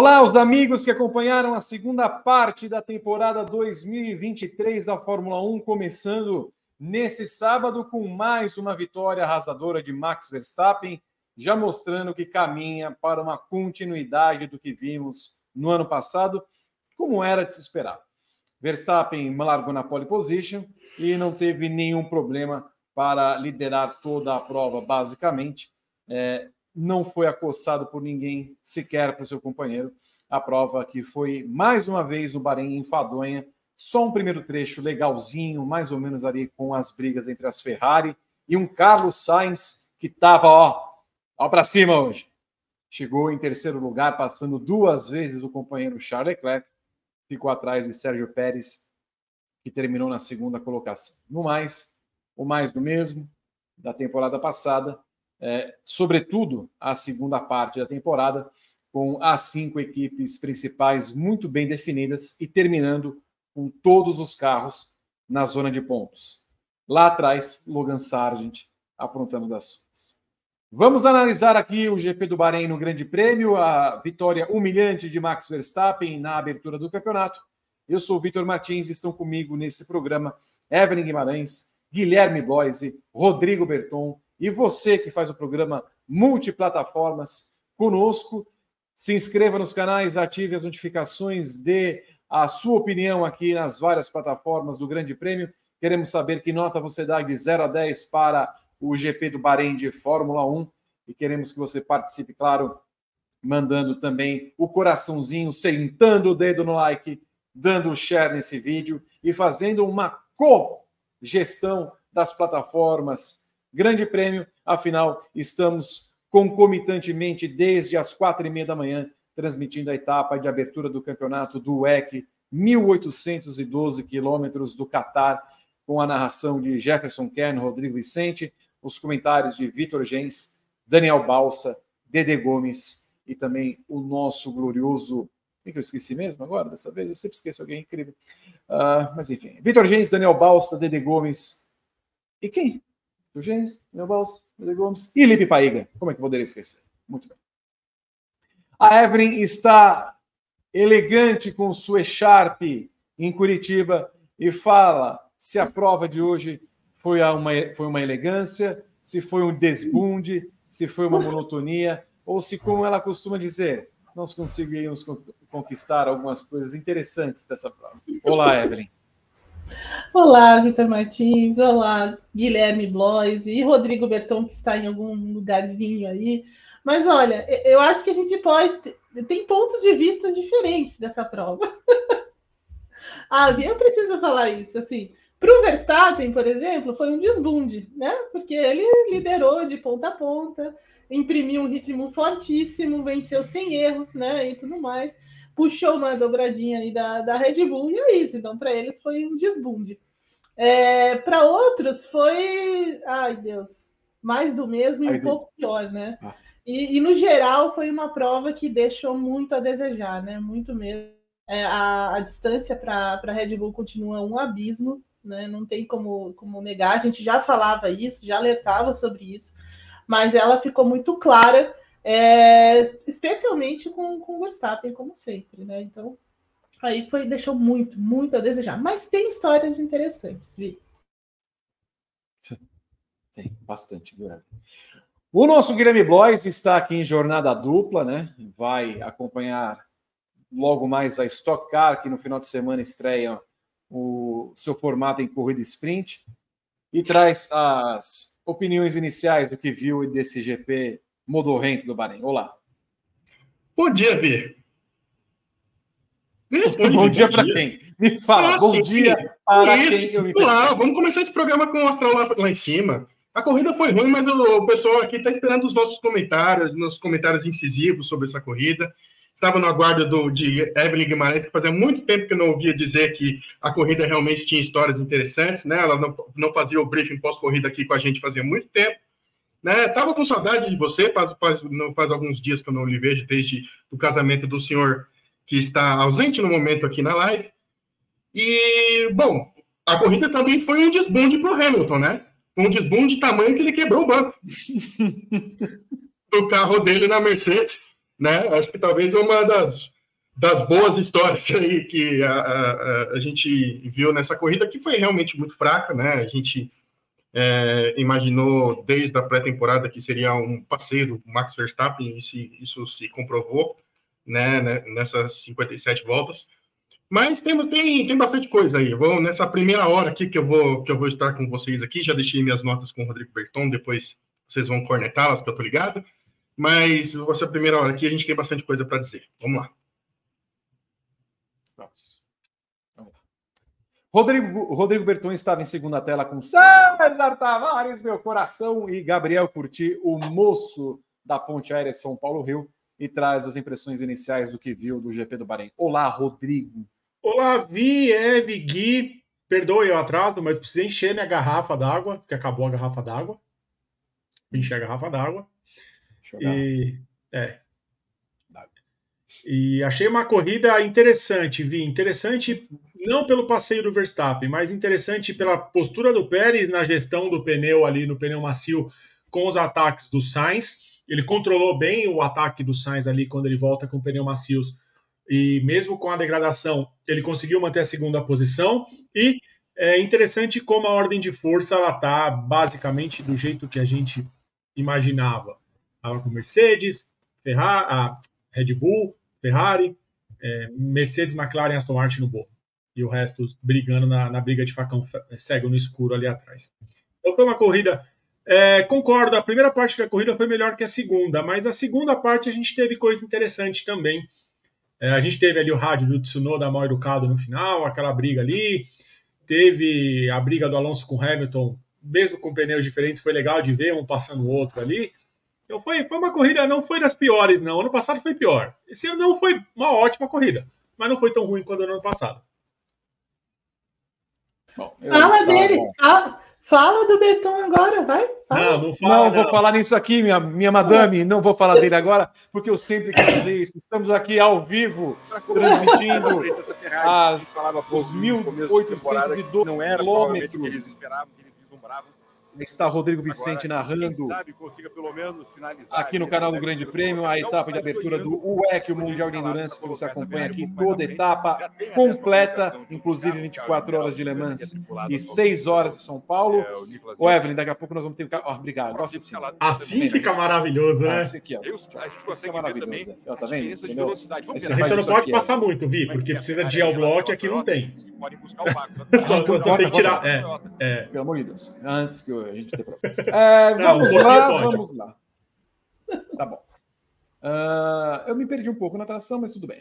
Olá, os amigos que acompanharam a segunda parte da temporada 2023 da Fórmula 1, começando nesse sábado com mais uma vitória arrasadora de Max Verstappen, já mostrando que caminha para uma continuidade do que vimos no ano passado, como era de se esperar. Verstappen largou na pole position e não teve nenhum problema para liderar toda a prova, basicamente. Não foi acossado por ninguém, sequer para o seu companheiro. A prova que foi, mais uma vez, no Bahrein, enfadonha. Só um primeiro trecho legalzinho, mais ou menos ali com as brigas entre as Ferrari e um Carlos Sainz que estava, ó para cima hoje. Chegou em terceiro lugar, passando duas vezes o companheiro Charles Leclerc. Ficou atrás de Sérgio Pérez, que terminou na segunda colocação. No mais, o mais do mesmo da temporada passada. Sobretudo a segunda parte da temporada, com as 5 equipes principais muito bem definidas e terminando com todos os carros na zona de pontos. Lá atrás, Logan Sargeant aprontando das suas. Vamos analisar aqui o GP do Bahrein no Grande Prêmio, a vitória humilhante de Max Verstappen na abertura do campeonato. Eu sou o Vitor Martins e estão comigo nesse programa Evelyn Guimarães, Guilherme Bloise, Rodrigo Berton. E você que faz o programa multiplataformas conosco, se inscreva nos canais, ative as notificações, dê a sua opinião aqui nas várias plataformas do Grande Prêmio. Queremos saber que nota você dá de 0 a 10 para o GP do Bahrein de Fórmula 1. E queremos que você participe, claro, mandando também o coraçãozinho, sentando o dedo no like, dando o share nesse vídeo e fazendo uma co-gestão das plataformas Grande Prêmio, afinal, estamos concomitantemente desde as 4h30 da manhã, transmitindo a etapa de abertura do campeonato do WEC, 1.812 quilômetros do Catar, com a narração de Jefferson Kern, Rodrigo Vicente, os comentários de Vitor Gens, Daniel Balsa, Dede Gomes e também o nosso glorioso... Quem que eu esqueci mesmo agora dessa vez? Eu sempre esqueço alguém incrível. Mas enfim, Vitor Gens, Daniel Balsa, Dede Gomes e quem? Do Gens, Daniel Balsa, Dede Gomes e Lipe Paiga. Como é que eu poderia esquecer? Muito bem. A Evelyn está elegante com sua echarpe em Curitiba e fala se a prova de hoje foi uma elegância, se foi um desbunde, se foi uma monotonia, ou se, como ela costuma dizer, nós conseguimos conquistar algumas coisas interessantes dessa prova. Olá, Evelyn. Olá, Vitor Martins, olá, Guilherme Bloise e Rodrigo Berton, que está em algum lugarzinho aí. Mas olha, eu acho que a gente pode... Tem pontos de vista diferentes dessa prova. Eu preciso falar isso, assim. Para o Verstappen, por exemplo, foi um desbunde, né? Porque ele liderou de ponta a ponta, imprimiu um ritmo fortíssimo, venceu sem erros, né? E tudo mais. Puxou uma dobradinha aí da Red Bull e é isso. Então, para eles foi um desbunde. Para outros foi... Ai, Deus. Mais do mesmo e um pouco pior, né? E, no geral, foi uma prova que deixou muito a desejar, né? Muito mesmo. A distância para a Red Bull continua um abismo, né? Não tem como negar. A gente já falava isso, já alertava sobre isso. Mas ela ficou muito clara, especialmente com o Verstappen, como sempre, né? Então, aí deixou muito, muito a desejar. Mas tem histórias interessantes, Vi. Tem, bastante, Guilherme. O nosso Guilherme Bloise está aqui em jornada dupla, né? Vai acompanhar logo mais a Stock Car, que no final de semana estreia o seu formato em corrida sprint, e traz as opiniões iniciais do que viu e desse GP modorrento do Bahrein. Olá. Bom dia, Vi. Bom dia para quem? Me fala. Bom dia para quem? Vamos começar esse programa com o astral lá em cima. A corrida foi ruim, mas o pessoal aqui está esperando os nossos comentários incisivos sobre essa corrida. Estava no aguardo de Evelyn Guimarães, que fazia muito tempo que eu não ouvia dizer que a corrida realmente tinha histórias interessantes, né? Ela não fazia o briefing pós-corrida aqui com a gente fazia muito tempo. Né? Tava com saudade de você, faz alguns dias que eu não lhe vejo, desde o casamento do senhor que está ausente no momento aqui na live. E, bom, a corrida também foi um desbunde para o Hamilton, né? Um desbunde de tamanho que ele quebrou o banco do carro dele na Mercedes. né? Acho que talvez é uma das boas histórias aí que a gente viu nessa corrida, que foi realmente muito fraca, né? A gente imaginou desde a pré-temporada que seria um passeio do Max Verstappen, e isso se comprovou, né, nessas 57 voltas. Mas tem bastante coisa aí. Nessa primeira hora aqui que eu vou estar com vocês aqui, já deixei minhas notas com o Rodrigo Berton, depois vocês vão cornetá-las, que eu tô ligado. Mas essa primeira hora aqui a gente tem bastante coisa para dizer. Vamos lá. Nossa. Vamos lá. Rodrigo Berton estava em segunda tela com César Tavares, meu coração, e Gabriel Curti, o moço da Ponte Aérea São Paulo-Rio, e traz as impressões iniciais do que viu do GP do Bahrein. Olá, Rodrigo. Olá, Vi, Eve, Gui, perdoe o atraso, mas precisei encher minha garrafa d'água, porque acabou a garrafa d'água. Encher a garrafa d'água. E achei uma corrida interessante, Vi. Interessante não pelo passeio do Verstappen, mas interessante pela postura do Pérez na gestão do pneu ali, no pneu macio, com os ataques do Sainz. Ele controlou bem o ataque do Sainz ali quando ele volta com pneu macios. E mesmo com a degradação, ele conseguiu manter a segunda posição. E é interessante como a ordem de força está basicamente do jeito que a gente imaginava. Estava com Mercedes, Red Bull, Ferrari, Mercedes, McLaren e Aston Martin no bolo. E o resto brigando na briga de facão cego no escuro ali atrás. Então foi uma corrida... concordo, a primeira parte da corrida foi melhor que a segunda, mas a segunda parte a gente teve coisa interessante também. A gente teve ali o rádio do Tsunoda mal educado no final, aquela briga ali. Teve a briga do Alonso com o Hamilton, mesmo com pneus diferentes, foi legal de ver um passando o outro ali. Então foi uma corrida, não foi das piores, não. Ano passado foi pior. Esse ano não foi uma ótima corrida, mas não foi tão ruim quanto no ano passado. Bom, fala dele, fala do Berton agora, vai. Fala. Não vou falar nisso aqui, minha madame. Não vou falar dele agora, porque eu sempre quis fazer isso. Estamos aqui ao vivo, transmitindo os 1.802 quilômetros. Está Rodrigo Vicente narrando aqui no canal do Grande Prêmio a etapa de abertura do WEC, o Mundial de Endurance, que você acompanha aqui toda etapa completa, inclusive 24 horas de Le Mans e 6 horas de São Paulo. Ô, Evelyn, daqui a pouco nós vamos ter... obrigado. Nossa, assim fica maravilhoso, né? Assim aqui, ó. A gente consegue maravilhoso também. Ó, tá vendo? A gente não pode passar muito, Vi, porque precisa de ao bloco e aqui não tem. Pelo amor de Deus. Antes que a gente tem proposta. Vamos lá. Tá bom. Eu me perdi um pouco na atração, mas tudo bem.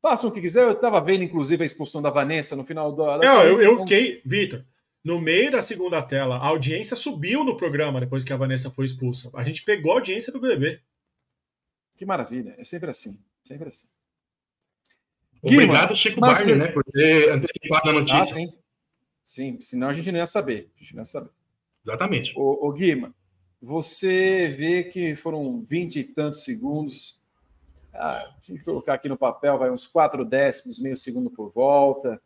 Façam o que quiser. Eu estava vendo, inclusive, a expulsão da Vanessa no final do... Eu fiquei... Vitor, no meio da segunda tela, a audiência subiu no programa depois que a Vanessa foi expulsa. A gente pegou a audiência do BBB. Que maravilha. É sempre assim. Sempre assim. Obrigado, Chico Barney, né? Por ter antecipado a notícia. Ah, sim. Sim, senão a gente não ia saber. A gente não ia saber. Exatamente. Ô Guima, você vê que foram 20 e tantos segundos. A gente colocar aqui no papel, vai uns 4 décimos, meio segundo por volta.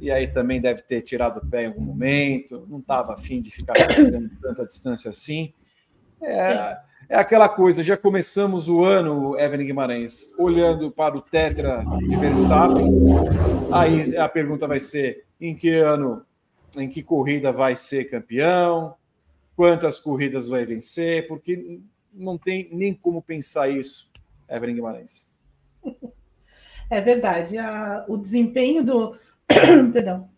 E aí também deve ter tirado o pé em algum momento. Não estava afim de ficar perdendo tanta distância assim. É aquela coisa, já começamos o ano, Evelyn Guimarães, olhando para o tetra de Verstappen. Aí a pergunta vai ser, em que ano, em que corrida vai ser campeão, quantas corridas vai vencer, porque não tem nem como pensar isso, Evelyn Guimarães. É verdade, o desempenho do... Perdão.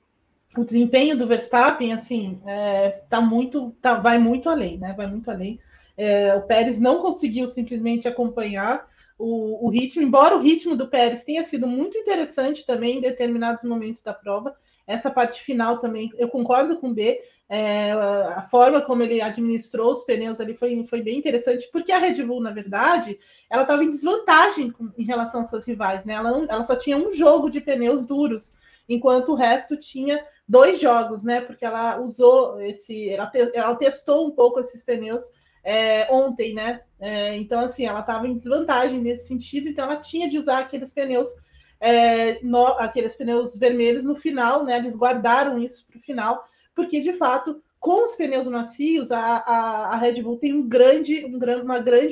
O desempenho do Verstappen, assim, vai muito além, né? Vai muito além. O Pérez não conseguiu simplesmente acompanhar o ritmo, embora o ritmo do Pérez tenha sido muito interessante também em determinados momentos da prova. Essa parte final também, eu concordo com o B, a forma como ele administrou os pneus ali foi bem interessante, porque a Red Bull, na verdade, ela estava em desvantagem em relação às suas rivais, né? Ela só tinha um jogo de pneus duros, enquanto o resto tinha 2 jogos, né? Porque ela usou ela testou um pouco esses pneus ontem, né? Então, assim, ela estava em desvantagem nesse sentido, então ela tinha de usar aqueles pneus aqueles pneus vermelhos no final, né? Eles guardaram isso para o final, porque de fato, com os pneus macios, a Red Bull tem uma grande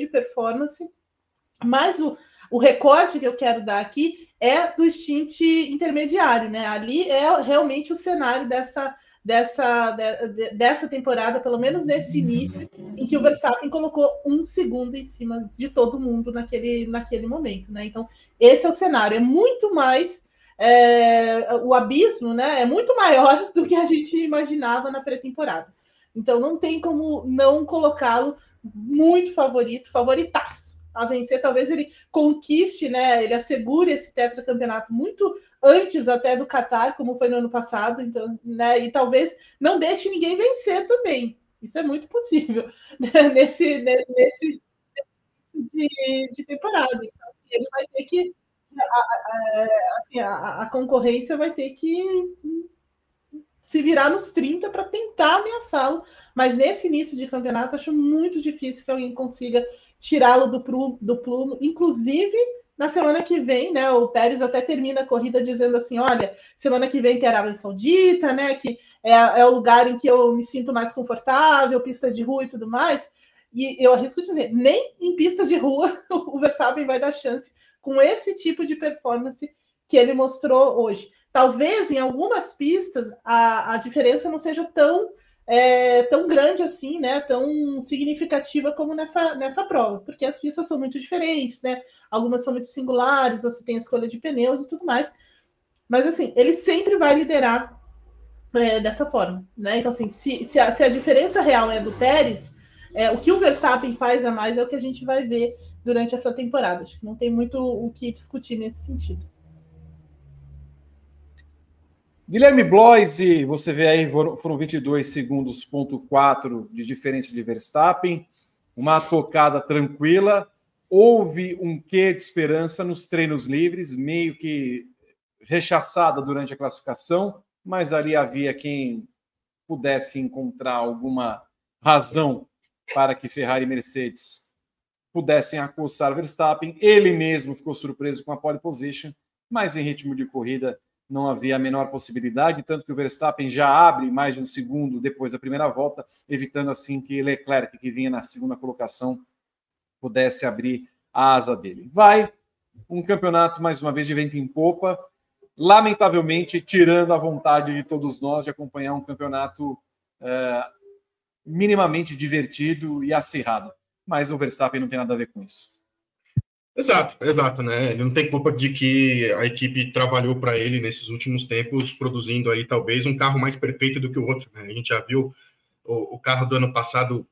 performance Mas o recorte que eu quero dar aqui é do stint intermediário, né? Ali é realmente o cenário dessa temporada, pelo menos nesse início, em que o Verstappen colocou um segundo em cima de todo mundo naquele momento, né? Então, esse é o cenário. É muito mais... o abismo, né, é muito maior do que a gente imaginava na pré-temporada. Então, não tem como não colocá-lo muito favoritaço a vencer. Talvez ele conquiste, né, ele assegure esse tetracampeonato muito antes até do Qatar, como foi no ano passado. Então, né, e talvez não deixe ninguém vencer também. Isso é muito possível, né, nesse de temporada. Então, ele vai ter que... A concorrência vai ter que se virar nos 30 para tentar ameaçá-lo, mas nesse início de campeonato acho muito difícil que alguém consiga tirá-lo do plumo. Inclusive na semana que vem, né, o Pérez até termina a corrida dizendo assim: olha, semana que vem tem Arábia Saudita, né, que é o lugar em que eu me sinto mais confortável, pista de rua e tudo mais. E eu arrisco dizer, nem em pista de rua o Verstappen vai dar chance com esse tipo de performance que ele mostrou hoje. Talvez em algumas pistas a diferença não seja tão grande assim, né? Tão significativa como nessa prova, porque as pistas são muito diferentes, né? Algumas são muito singulares, você tem a escolha de pneus e tudo mais. Mas assim, ele sempre vai liderar dessa forma, né? Então assim, se a diferença real é do Pérez, o que o Verstappen faz a mais é o que a gente vai ver durante essa temporada. Acho que não tem muito o que discutir nesse sentido. Guilherme Bloise, você vê aí, foram 22 segundos, 0,4 de diferença de Verstappen, uma tocada tranquila. Houve um quê de esperança nos treinos livres, meio que rechaçada durante a classificação, mas ali havia quem pudesse encontrar alguma razão para que Ferrari e Mercedes pudessem acossar Verstappen. Ele mesmo ficou surpreso com a pole position, mas em ritmo de corrida não havia a menor possibilidade, tanto que o Verstappen já abre mais de um segundo depois da primeira volta, evitando assim que Leclerc, que vinha na segunda colocação, pudesse abrir a asa dele. Vai um campeonato, mais uma vez, de vento em popa, lamentavelmente tirando a vontade de todos nós de acompanhar um campeonato minimamente divertido e acirrado. Mas o Verstappen não tem nada a ver com isso. Exato, né? Ele não tem culpa de que a equipe trabalhou para ele nesses últimos tempos, produzindo aí talvez um carro mais perfeito do que o outro, né? A gente já viu o carro do ano passado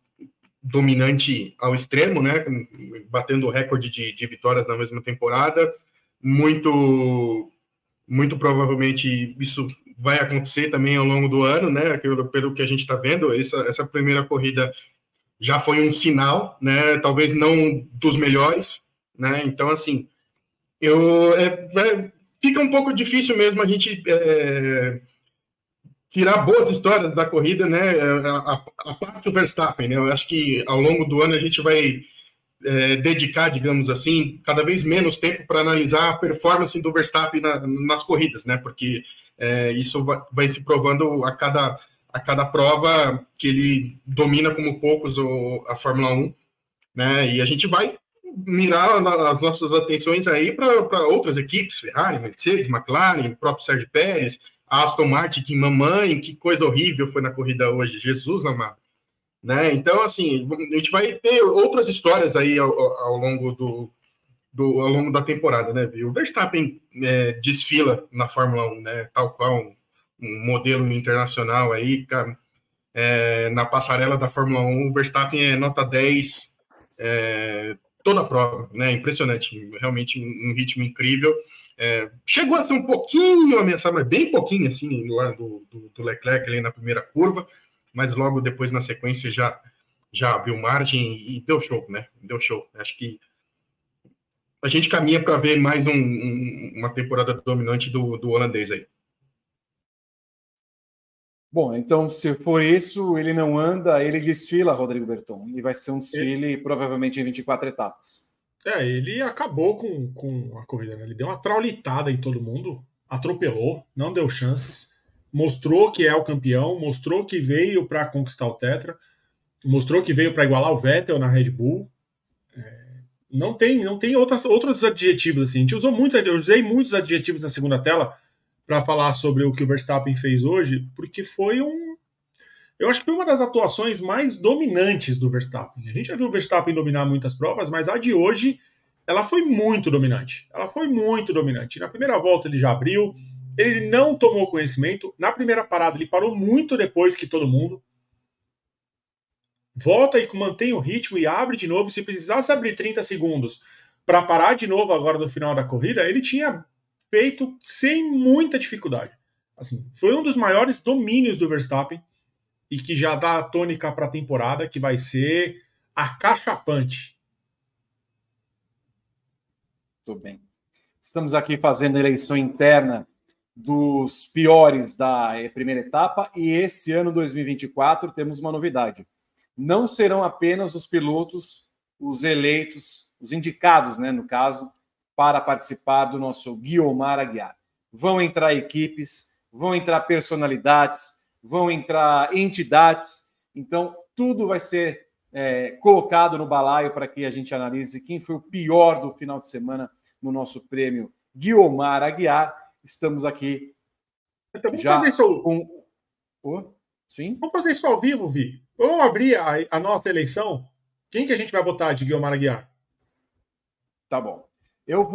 dominante ao extremo, né? Batendo o recorde de vitórias na mesma temporada. Muito provavelmente isso vai acontecer também ao longo do ano, né? Pelo que a gente está vendo, essa primeira corrida já foi um sinal, né? Talvez não dos melhores, né? Então, assim, fica um pouco difícil mesmo a gente tirar boas histórias da corrida, né? A parte do Verstappen, né? Eu acho que ao longo do ano a gente vai dedicar, digamos assim, cada vez menos tempo para analisar a performance do Verstappen nas corridas, né? Porque isso vai se provando a cada prova que ele domina como poucos a Fórmula 1, né? E a gente vai mirar as nossas atenções aí para outras equipes, Ferrari, Mercedes, McLaren, o próprio Sérgio Pérez, Aston Martin, que mamãe, que coisa horrível foi na corrida hoje, Jesus amado, né? Então, assim, a gente vai ter outras histórias aí ao longo ao longo da temporada, né? O Verstappen desfila na Fórmula 1, né? Tal qual um modelo internacional aí, na passarela da Fórmula 1, o Verstappen é nota 10 toda a prova, né? Impressionante, realmente um ritmo incrível. Chegou a ser um pouquinho ameaçado, mas bem pouquinho, assim, lá do Leclerc, ali na primeira curva, mas logo depois, na sequência, já abriu margem e deu show, né? Deu show. Acho que a gente caminha para ver mais uma temporada dominante do holandês aí. Bom, então, se for isso, ele não anda, ele desfila, Rodrigo Berton. E vai ser um desfile, provavelmente, em 24 etapas. Ele acabou com a corrida, né? Ele deu uma traulitada em todo mundo, atropelou, não deu chances, mostrou que é o campeão, mostrou que veio para conquistar o tetra, mostrou que veio para igualar o Vettel na Red Bull. Não tem outros adjetivos, assim. A gente usou muitos, eu usei muitos adjetivos na segunda tela para falar sobre o que o Verstappen fez hoje, porque foi eu acho que foi uma das atuações mais dominantes do Verstappen. A gente já viu o Verstappen dominar muitas provas, mas a de hoje, ela foi muito dominante. Na primeira volta ele já abriu, ele não tomou conhecimento. Na primeira parada ele parou muito depois que todo mundo. Volta e mantém o ritmo e abre de novo. Se precisasse abrir 30 segundos para parar de novo agora no final da corrida, ele tinha feito sem muita dificuldade. Assim, foi um dos maiores domínios do Verstappen e que já dá a tônica para a temporada, que vai ser acachapante. Muito bem. Estamos aqui fazendo a eleição interna dos piores da primeira etapa e esse ano 2024 temos uma novidade. Não serão apenas os pilotos, os eleitos, os indicados, né, no caso, para participar do nosso Guiomar Aguiar. Vão entrar equipes, vão entrar personalidades, vão entrar entidades. Então, tudo vai ser colocado no balaio para que a gente analise quem foi o pior do final de semana no nosso prêmio Guiomar Aguiar. Estamos aqui já com... Oh, sim? Vamos fazer isso ao vivo, Vi. Vamos abrir a nossa eleição? Quem que a gente vai botar de Guiomar Aguiar? Tá bom. Eu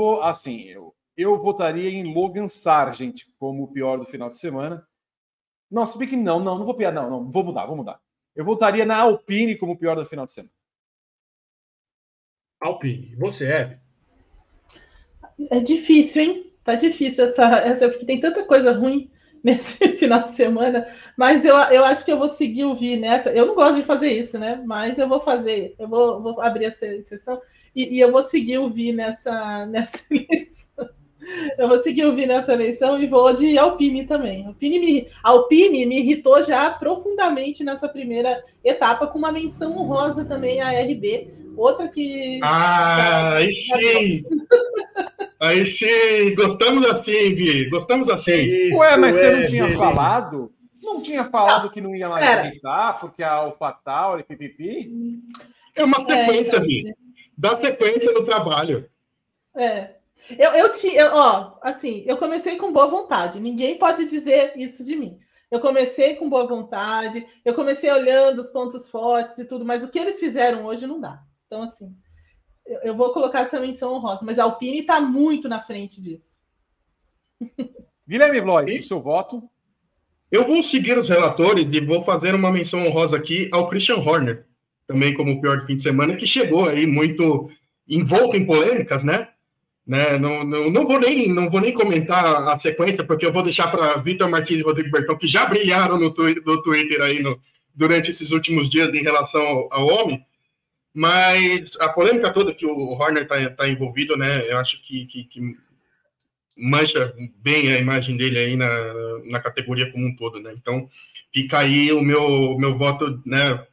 votaria em Logan Sargeant como o pior do final de semana. Não, se bem que não vou piar, não. Vou mudar. Eu votaria na Alpine como o pior do final de semana. Alpine. Você, Eve? É difícil, hein? Tá difícil porque tem tanta coisa ruim nesse final de semana, mas eu acho que eu vou seguir o Vi nessa. Eu não gosto de fazer isso, né? Mas eu vou fazer, eu vou abrir essa sessão e eu vou seguir o Vi nessa eleição. Eu vou seguir o Vi nessa eleição e vou de Alpine também. Alpine me irritou já profundamente nessa primeira etapa, com uma menção honrosa também à RB, outra que... Ah, aí sim! Aí sim, gostamos assim, Gui, gostamos assim. Isso, ué, mas você não tinha falado? Não tinha falado que não ia mais gritar, porque a AlphaTauri, pipipi? É uma sequência, Gui. Dá sequência no trabalho. É. Eu comecei com boa vontade. Ninguém pode dizer isso de mim. Eu comecei com boa vontade, eu comecei olhando os pontos fortes e tudo, mas o que eles fizeram hoje não dá. Então, assim... Eu vou colocar essa menção honrosa, mas a Alpine está muito na frente disso. Guilherme Blois, o seu voto? Eu vou seguir os relatores e vou fazer uma menção honrosa aqui ao Christian Horner, também como o pior fim de semana, que chegou aí muito envolto em polêmicas, né? Não vou nem comentar a sequência, porque eu vou deixar para Vitor Martins e Rodrigo Bertão, que já brilharam no Twitter aí durante esses últimos dias em relação ao homem. Mas a polêmica toda que o Horner está envolvido, né? Eu acho que mancha bem a imagem dele aí na categoria como um todo, né? Então fica aí o meu voto, né?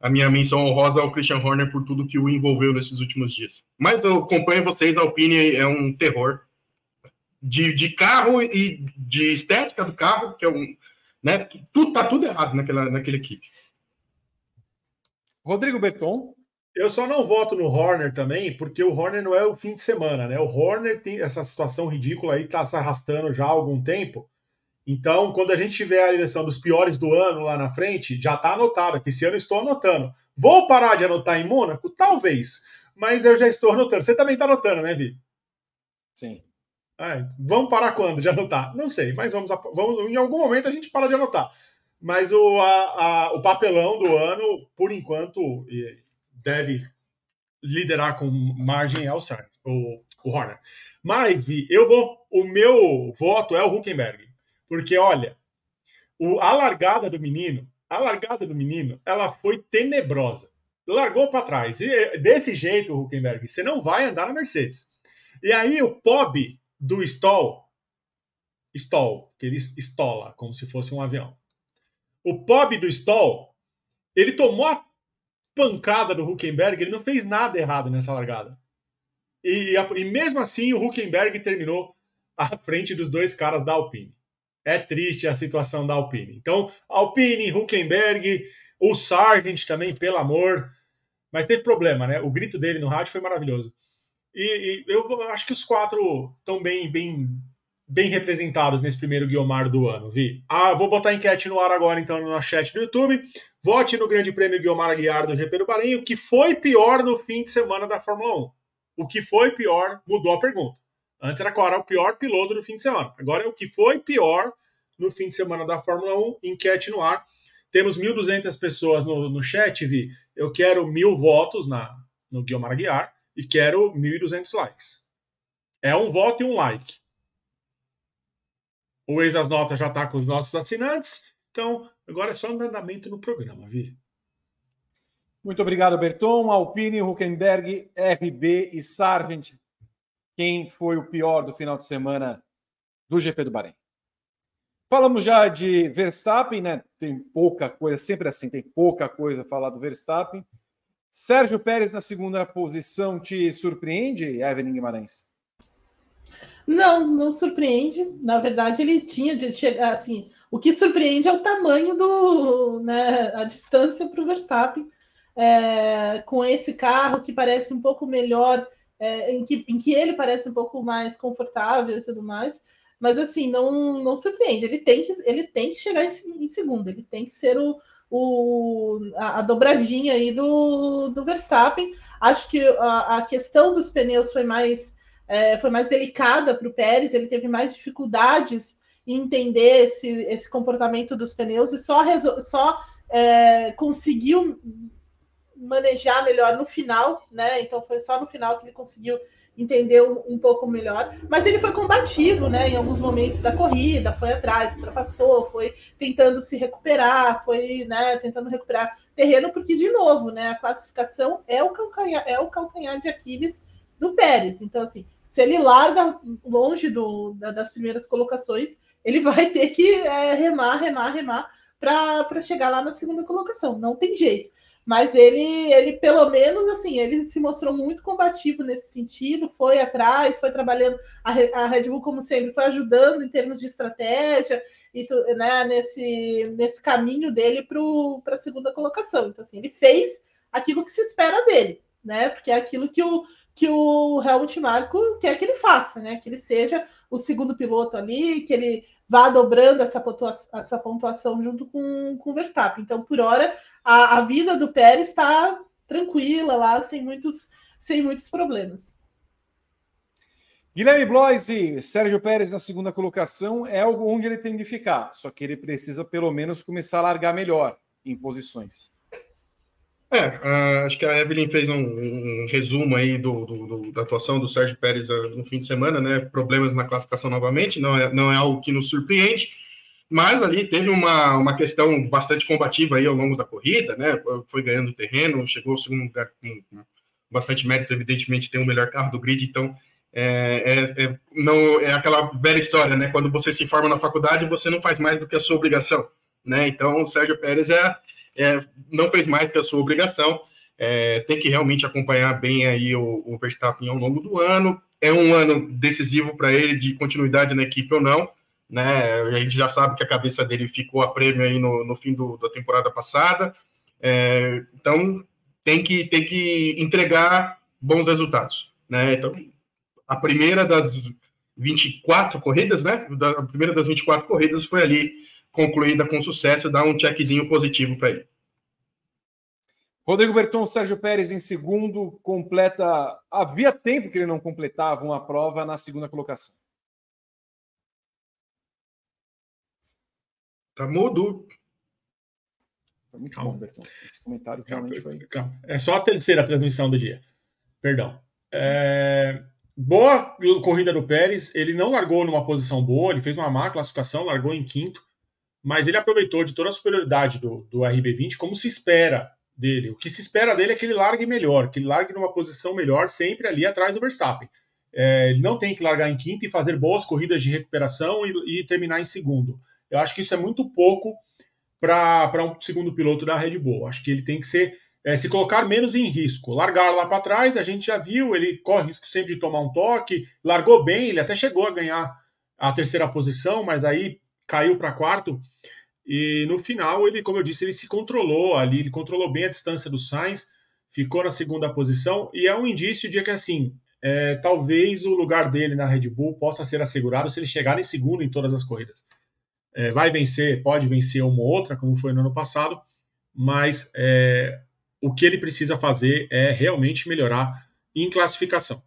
A minha menção honrosa ao Christian Horner por tudo que o envolveu nesses últimos dias. Mas eu acompanho vocês, a Alpine é um terror de carro e de estética do carro, que é um, né? Tudo errado naquela equipe. Rodrigo Berton. Eu só não voto no Horner também, porque o Horner não é o fim de semana, né? O Horner tem essa situação ridícula aí, tá se arrastando já há algum tempo. Então, quando a gente tiver a eleição dos piores do ano lá na frente, já tá anotado, que esse ano eu estou anotando. Vou parar de anotar em Mônaco? Talvez. Mas eu já estou anotando. Você também tá anotando, né, Vi? Sim. É, vamos parar quando de anotar? Não sei, mas vamos em algum momento a gente para de anotar. Mas o papelão do ano, por enquanto... deve liderar com margem ao Sargeant, o Horner. Mas, Vi, o meu voto é o Hülkenberg. Porque, olha, a largada do menino, ela foi tenebrosa. Largou para trás. E desse jeito, o Hülkenberg, você não vai andar na Mercedes. E aí, o Pob do Stoll, que ele estola, como se fosse um avião. O Pob do Stoll, ele tomou a pancada do Hülkenberg, ele não fez nada errado nessa largada. E mesmo assim, o Hülkenberg terminou à frente dos dois caras da Alpine. É triste a situação da Alpine. Então, Alpine, Hülkenberg, o Sargeant também, pelo amor. Mas teve problema, né? O grito dele no rádio foi maravilhoso. E eu acho que os quatro estão bem representados nesse primeiro Guiomar do ano, Vi. Vou botar a enquete no ar agora, então, no nosso chat do YouTube. Vote no Grande Prêmio Guiomar Aguiar do GP do Bahrein, o que foi pior no fim de semana da Fórmula 1. O que foi pior mudou a pergunta. Antes era qual era o pior piloto do fim de semana. Agora é o que foi pior no fim de semana da Fórmula 1, enquete no ar. Temos 1.200 pessoas no chat, Vi. Eu quero 1.000 votos no Guiomar Aguiar e quero 1.200 likes. É um voto e um like. O Ex das Notas já está com os nossos assinantes. Então, agora é só andamento no programa, Vi. Muito obrigado, Berton, Alpine, Hülkenberg, RB e Sargeant. Quem foi o pior do final de semana do GP do Bahrein? Falamos já de Verstappen, né? Tem pouca coisa, sempre assim, tem pouca coisa a falar do Verstappen. Sérgio Pérez na segunda posição te surpreende, Evelyn Guimarães? Não surpreende. Na verdade, ele tinha de chegar assim. O que surpreende é o tamanho a distância para o Verstappen. Com esse carro que parece um pouco melhor, em que ele parece um pouco mais confortável e tudo mais. Mas assim, não surpreende. Ele tem que chegar em segundo. Ele tem que ser a dobradinha aí do Verstappen. Acho que a questão dos pneus foi mais delicada para o Pérez, ele teve mais dificuldades em entender esse comportamento dos pneus e só conseguiu manejar melhor no final, né? Então foi só no final que ele conseguiu entender um pouco melhor, mas ele foi combativo, né? Em alguns momentos da corrida, foi atrás, ultrapassou, foi tentando se recuperar, tentando recuperar terreno, porque de novo, né? A classificação é o calcanhar de Aquiles do Pérez. Então, assim, se ele larga longe das primeiras colocações, ele vai ter que remar para chegar lá na segunda colocação. Não tem jeito. Mas ele, pelo menos, assim, ele se mostrou muito combativo nesse sentido, foi atrás, foi trabalhando. A Red Bull, como sempre, foi ajudando em termos de estratégia e nesse caminho dele para a segunda colocação. Então, assim, ele fez aquilo que se espera dele, né? Porque é aquilo que o Helmut Marko quer que ele faça, né? Que ele seja o segundo piloto ali, que ele vá dobrando essa pontuação junto com o Verstappen. Então, por hora, a vida do Pérez está tranquila lá, sem muitos problemas. Guilherme Bloise, Sérgio Pérez na segunda colocação é onde ele tem de ficar, só que ele precisa pelo menos começar a largar melhor em posições. Acho que a Evelyn fez um resumo aí da atuação do Sérgio Pérez no fim de semana, né? Problemas na classificação novamente, não é algo que nos surpreende, mas ali teve uma questão bastante combativa aí ao longo da corrida, né? Foi ganhando terreno, chegou ao segundo lugar com bastante mérito, evidentemente tem o melhor carro do grid, então não é aquela velha história, né? Quando você se forma na faculdade, você não faz mais do que a sua obrigação, né? Então o Sérgio Pérez não fez mais que a sua obrigação, tem que realmente acompanhar bem aí o Verstappen ao longo do ano. É um ano decisivo para ele de continuidade na equipe ou não, né? A gente já sabe que a cabeça dele ficou a prêmio aí no fim da temporada passada, então tem que entregar bons resultados, né? Então, a primeira das 24 corridas, né? A primeira das 24 corridas foi ali concluída com sucesso, dá um checkzinho positivo para ele. Rodrigo Berton, Sérgio Pérez em segundo, completa... Havia tempo que ele não completava uma prova na segunda colocação. Tá mudo. Foi muito calma, bom, Berton. Esse comentário realmente foi... Calma. É só a terceira transmissão do dia. Perdão. Boa corrida do Pérez. Ele não largou numa posição boa, ele fez uma má classificação, largou em quinto. Mas ele aproveitou de toda a superioridade do RB20, como se espera dele. O que se espera dele é que ele largue melhor, que ele largue numa posição melhor, sempre ali atrás do Verstappen. Ele não tem que largar em quinto e fazer boas corridas de recuperação e terminar em segundo. Eu acho que isso é muito pouco para um segundo piloto da Red Bull. Acho que ele tem que se colocar menos em risco. Largar lá para trás, a gente já viu, ele corre risco sempre de tomar um toque, largou bem, ele até chegou a ganhar a terceira posição, mas aí caiu para quarto, e no final, ele, como eu disse, ele se controlou ali, ele controlou bem a distância do Sainz, ficou na segunda posição, e é um indício de que, assim, talvez o lugar dele na Red Bull possa ser assegurado se ele chegar em segundo em todas as corridas. Vai vencer, pode vencer uma ou outra, como foi no ano passado, mas o que ele precisa fazer é realmente melhorar em classificação.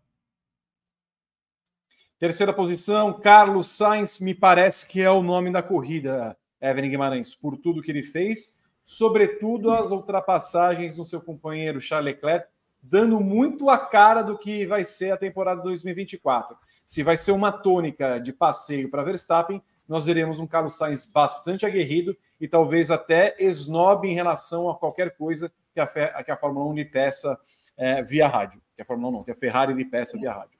Terceira posição, Carlos Sainz, me parece que é o nome da corrida, Evelyn Guimarães, por tudo que ele fez, sobretudo as ultrapassagens no seu companheiro Charles Leclerc, dando muito a cara do que vai ser a temporada 2024. Se vai ser uma tônica de passeio para Verstappen, nós veremos um Carlos Sainz bastante aguerrido e talvez até esnobe em relação a qualquer coisa que a Fórmula 1 lhe peça via rádio. Que a Fórmula 1 não, que a Ferrari lhe peça via rádio.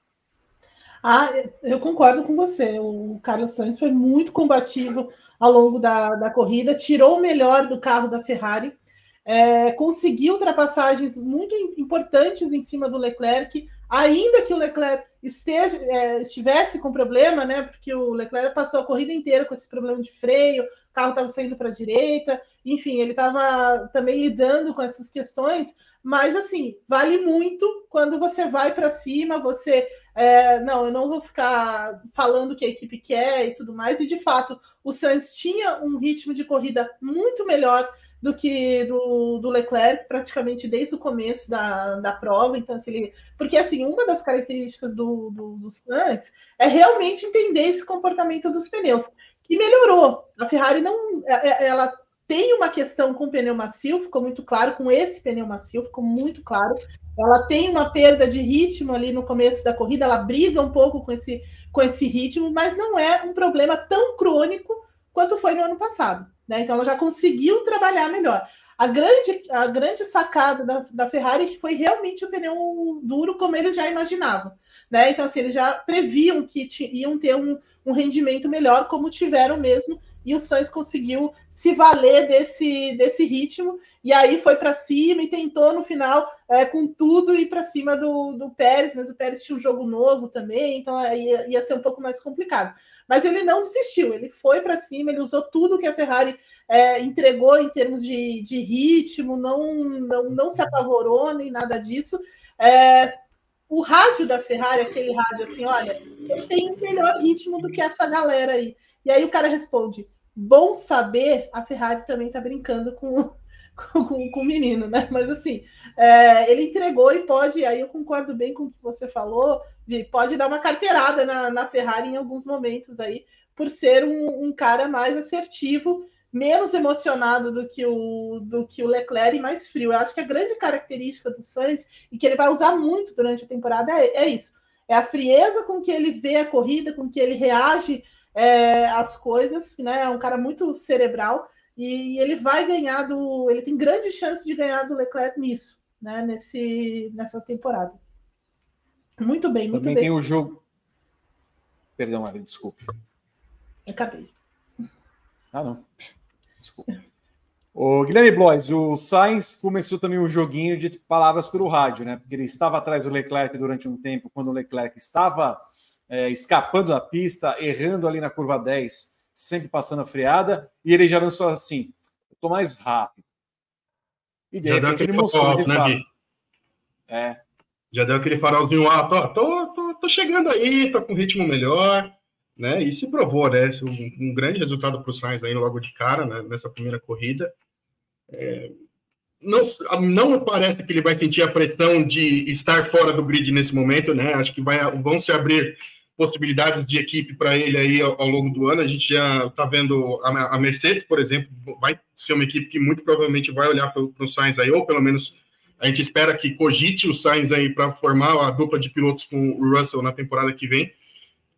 Ah, eu concordo com você. O Carlos Sainz foi muito combativo ao longo da corrida, tirou o melhor do carro da Ferrari, conseguiu ultrapassagens muito importantes em cima do Leclerc, ainda que o Leclerc estivesse com problema, né? Porque o Leclerc passou a corrida inteira com esse problema de freio, o carro estava saindo para a direita, enfim, ele estava também lidando com essas questões, mas assim, vale muito quando você vai para cima, você... não, eu não vou ficar falando o que a equipe quer e tudo mais, e de fato o Sainz tinha um ritmo de corrida muito melhor do que do Leclerc, praticamente desde o começo da prova, então assim, porque assim, uma das características do Sainz é realmente entender esse comportamento dos pneus, que melhorou. A Ferrari ela tem uma questão com o pneu macio, ficou muito claro, com esse pneu macio ficou muito claro. Ela tem uma perda de ritmo ali no começo da corrida, ela briga um pouco com esse ritmo, mas não é um problema tão crônico quanto foi no ano passado, né? Então ela já conseguiu trabalhar melhor. A grande sacada da Ferrari foi realmente o pneu duro, como eles já imaginavam, né? Então assim, eles já previam que iam ter um rendimento melhor, como tiveram mesmo, e o Sainz conseguiu se valer desse ritmo. E aí foi para cima e tentou no final com tudo ir para cima do Pérez, mas o Pérez tinha um jogo novo também, então ia ser um pouco mais complicado. Mas ele não desistiu, ele foi para cima, ele usou tudo que a Ferrari entregou em termos de ritmo, não se apavorou nem nada disso. O rádio da Ferrari, aquele rádio assim, olha, eu tenho melhor ritmo do que essa galera aí. E aí o cara responde, bom saber, a Ferrari também está brincando com o menino, né? Mas assim, ele entregou e pode, aí eu concordo bem com o que você falou, pode dar uma carteirada na Ferrari em alguns momentos aí, por ser um cara mais assertivo, menos emocionado do que o Leclerc e mais frio. Eu acho que a grande característica do Sainz, e que ele vai usar muito durante a temporada, é isso, é a frieza com que ele vê a corrida, com que ele reage às coisas, né? É um cara muito cerebral, e ele vai ganhar ele tem grande chance de ganhar do Leclerc nisso, né? Nessa temporada. Muito bem, muito bem. Também tem o jogo... Perdão, Ari, desculpe. Acabei. Ah, não. Desculpa. O Guilherme Blois, o Sainz começou também um joguinho de palavras pelo rádio, né? Porque ele estava atrás do Leclerc durante um tempo, quando o Leclerc estava escapando da pista, errando ali na curva 10, sempre passando a freada, e ele já lançou assim, eu tô mais rápido. E de repente ele mostrou, alto, né, Gui? Já deu aquele farolzinho alto, ó, tô chegando aí, tô com ritmo melhor, né, e se provou, né, um grande resultado pro Sainz aí logo de cara, né, nessa primeira corrida. Não parece que ele vai sentir a pressão de estar fora do grid nesse momento, né, acho que vão se abrir possibilidades de equipe para ele aí ao longo do ano. A gente já está vendo a Mercedes, por exemplo, vai ser uma equipe que muito provavelmente vai olhar para o Sainz aí, ou pelo menos a gente espera que cogite o Sainz aí para formar a dupla de pilotos com o Russell na temporada que vem.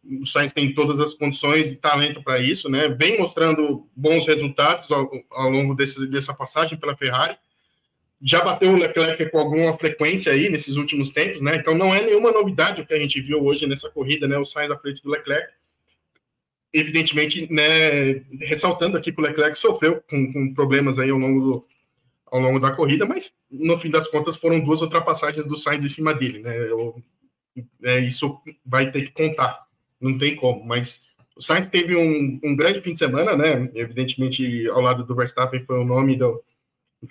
O Sainz tem todas as condições e talento para isso, né? Vem mostrando bons resultados ao longo dessa passagem pela Ferrari. Já bateu o Leclerc com alguma frequência aí nesses últimos tempos, né? Então não é nenhuma novidade o que a gente viu hoje nessa corrida, né? O Sainz à frente do Leclerc. Evidentemente, né? Ressaltando aqui que o Leclerc sofreu com problemas aí ao longo da corrida, mas no fim das contas foram duas ultrapassagens do Sainz em cima dele, né? Isso vai ter que contar, não tem como, mas o Sainz teve um grande fim de semana, né? Evidentemente, ao lado do Verstappen foi o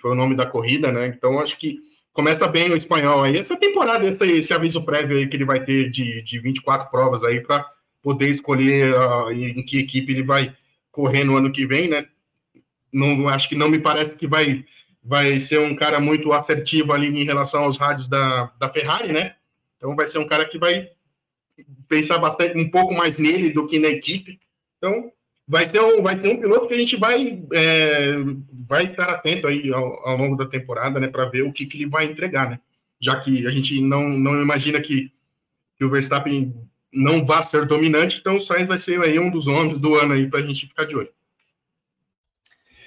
nome da corrida, né? Então acho que Começa bem o espanhol aí. Essa temporada, esse aviso prévio aí que ele vai ter de 24 provas aí para poder escolher em que equipe ele vai correr no ano que vem, né? Não, acho que não me parece que vai ser um cara muito assertivo ali em relação aos rádios da Ferrari, né? Então vai ser um cara que vai pensar bastante, um pouco mais nele do que na equipe. Então vai ser um piloto que a gente vai estar atento aí ao longo da temporada, né? Para ver o que ele vai entregar, né? Já que a gente não imagina que o Verstappen não vá ser dominante, então o Sainz vai ser aí um dos homens do ano aí para a gente ficar de olho.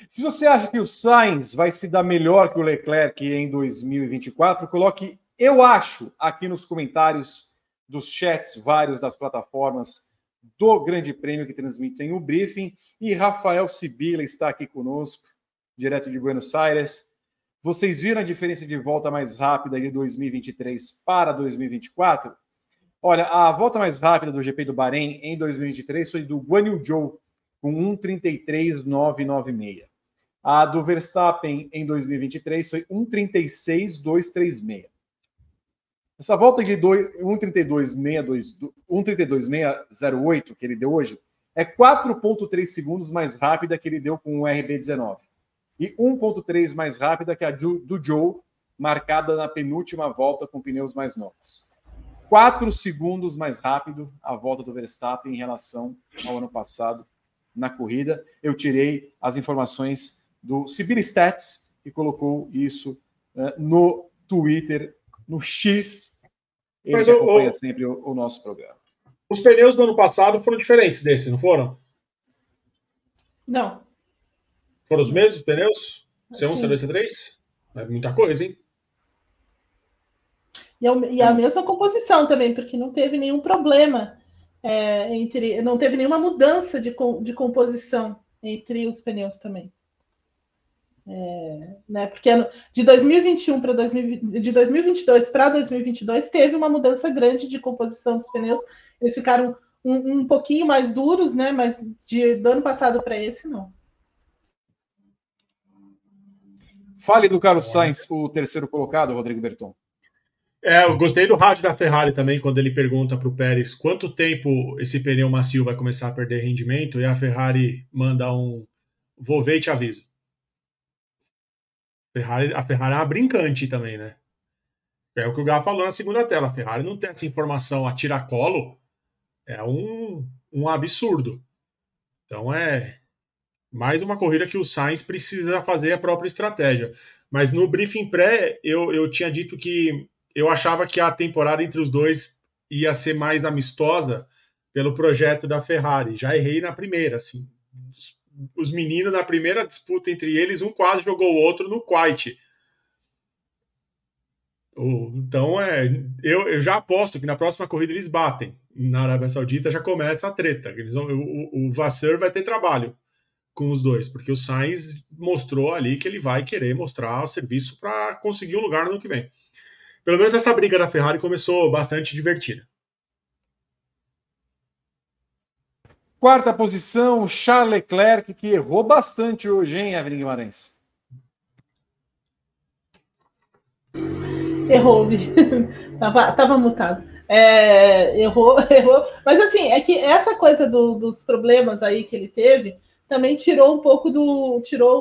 Se você acha que o Sainz vai se dar melhor que o Leclerc em 2024, coloque "eu acho" aqui nos comentários dos chats vários das plataformas do Grande Prêmio que transmitem o briefing. E Rafael Sibila está aqui conosco, direto de Buenos Aires. Vocês viram a diferença de volta mais rápida de 2023 para 2024? Olha, a volta mais rápida do GP do Bahrein em 2023 foi do Guanyu Zhou, com 1:33.996. A do Verstappen em 2023 foi 1:36.236. Essa volta de 1:32.608 que ele deu hoje é 4,3 segundos mais rápida que ele deu com o RB19. E 1,3 mais rápida que a do Zhou, marcada na penúltima volta com pneus mais novos. 4 segundos mais rápido a volta do Verstappen em relação ao ano passado na corrida. Eu tirei as informações do Sibila Stats e colocou isso no Twitter, no X. Eles acompanham sempre o nosso programa. Os pneus do ano passado foram diferentes desse, não foram? Não. Foram os mesmos pneus? C1, sim. C2, C3? É muita coisa, hein? E a mesma composição também, porque não teve nenhum problema. Não teve nenhuma mudança de composição entre os pneus também, né? Porque de 2022 para 2022 teve uma mudança grande de composição dos pneus. Eles ficaram um pouquinho mais duros, né? Mas do ano passado para esse, não. Fale do Carlos Sainz, o terceiro colocado, Rodrigo Berton. Eu gostei do rádio da Ferrari também, quando ele pergunta para o Pérez quanto tempo esse pneu macio vai começar a perder rendimento, e a Ferrari manda um "vou ver e te aviso". A Ferrari é uma brincante também, né? É o que o Gá falou na segunda tela. A Ferrari não tem essa informação a tiracolo, é um absurdo. Então é mais uma corrida que o Sainz precisa fazer a própria estratégia. Mas no briefing pré, eu tinha dito que eu achava que a temporada entre os dois ia ser mais amistosa pelo projeto da Ferrari. Já errei na primeira, assim. Os meninos, na primeira disputa entre eles, um quase jogou o outro no quite. Então, eu já aposto que na próxima corrida eles batem. Na Arábia Saudita já começa a treta. O Vasseur vai ter trabalho com os dois, porque o Sainz mostrou ali que ele vai querer mostrar o serviço para conseguir um lugar no ano que vem. Pelo menos essa briga da Ferrari começou bastante divertida. Quarta posição, Charles Leclerc, que errou bastante hoje, hein, Evelyn Guimarães? Errou, tava mutado. Errou. Mas assim, é que essa coisa dos problemas aí que ele teve também tirou um pouco tirou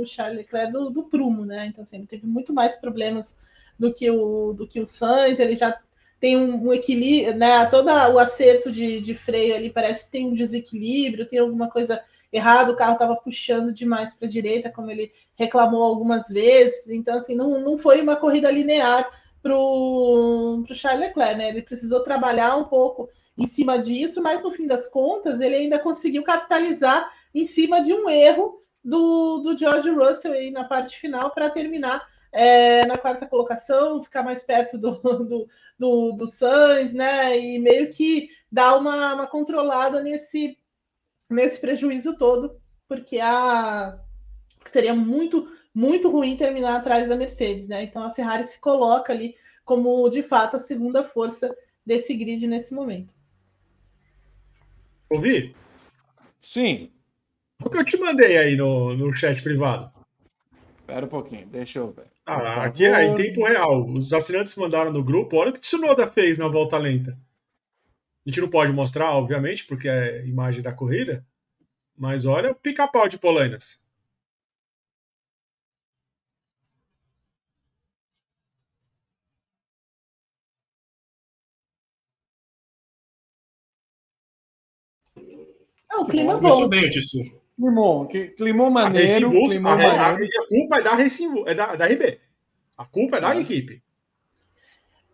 o Charles Leclerc do prumo, né? Então assim, ele teve muito mais problemas do que o Sainz. Ele já tem um equilíbrio, né? Todo o acerto de freio ali parece que tem um desequilíbrio, tem alguma coisa errada, o carro estava puxando demais para a direita, como ele reclamou algumas vezes. Então, assim, não foi uma corrida linear para o Charles Leclerc, né? Ele precisou trabalhar um pouco em cima disso, mas no fim das contas ele ainda conseguiu capitalizar em cima de um erro do George Russell aí na parte final para terminar na quarta colocação, ficar mais perto do Sainz, né? E meio que dar uma controlada nesse prejuízo todo, porque seria muito, muito ruim terminar atrás da Mercedes, né? Então a Ferrari se coloca ali como, de fato, a segunda força desse grid nesse momento. Ouvi? Sim. O que eu te mandei aí no chat privado? Espera um pouquinho, deixa eu ver. Ah, aqui é em tempo real. Os assinantes mandaram no grupo. Olha o que Tsunoda fez na volta lenta. A gente não pode mostrar, obviamente, porque é imagem da corrida. Mas olha o pica-pau de Polainas. É um clima bom. Climão, climão maneiro. A culpa é da Racing, é da RB. A culpa é da equipe.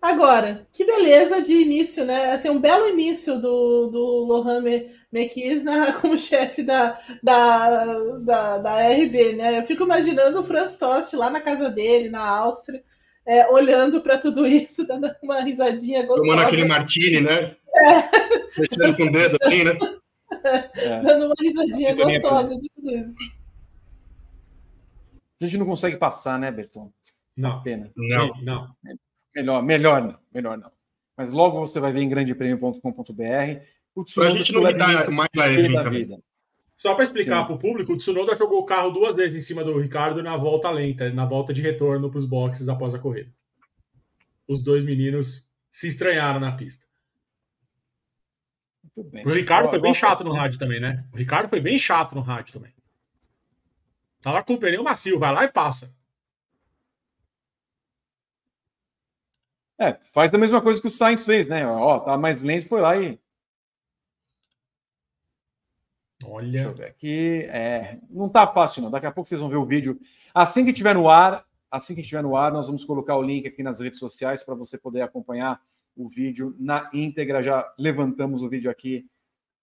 Agora, que beleza de início, né? Assim, um belo início do Lohan Mekies como chefe da RB, né? Eu fico imaginando o Franz Tost lá na casa dele, na Áustria, olhando para tudo isso, dando uma risadinha gostosa. Tomando aquele martini, né? Mexendo com o dedo assim, né? Dando uma risadinha gostosa de tudo isso. A gente não consegue passar, né, Berton? Não, pena. Não. Melhor não. Mas logo você vai ver em grandepremio.com.br. O Tsunoda, a gente não vai dar mais a ele da vida. Só para explicar para o público, o Tsunoda jogou o carro duas vezes em cima do Ricardo na volta lenta, na volta de retorno para os boxes após a corrida. Os dois meninos se estranharam na pista. Bem. O Ricardo foi bem chato no rádio também, né? Tava com o pneu macio, vai lá e passa. Faz a mesma coisa que o Sainz fez, né? Ó, tá mais lento, foi lá e... Olha... Deixa eu ver aqui. Não tá fácil, não. Daqui a pouco vocês vão ver o vídeo. Assim que estiver no ar, nós vamos colocar o link aqui nas redes sociais para você poder acompanhar o vídeo na íntegra. Já levantamos o vídeo aqui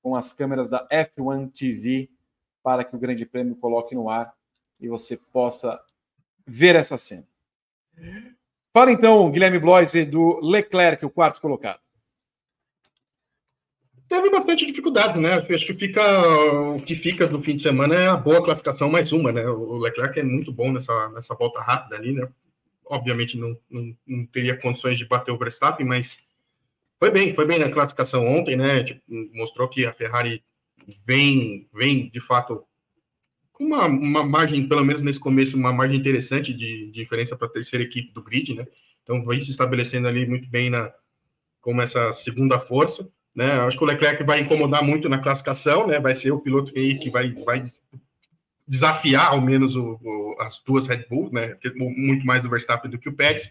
com as câmeras da F1 TV para que o Grande Prêmio coloque no ar e você possa ver essa cena. Fala então, Guilherme Bloise, do Leclerc, o quarto colocado. Teve bastante dificuldade, né? Acho que o que fica do fim de semana é a boa classificação, mais uma, né? O Leclerc é muito bom nessa volta rápida ali, né? Obviamente não teria condições de bater o Verstappen, mas foi bem na classificação ontem, né? Tipo, mostrou que a Ferrari vem de fato com uma margem, pelo menos nesse começo, uma margem interessante de diferença para a terceira equipe do grid, né? Então vem se estabelecendo ali muito bem como essa segunda força, né? Acho que o Leclerc vai incomodar muito na classificação, né? Vai ser o piloto aí que vai desafiar ao menos as duas Red Bulls, né? Muito mais o Verstappen do que o Pérez.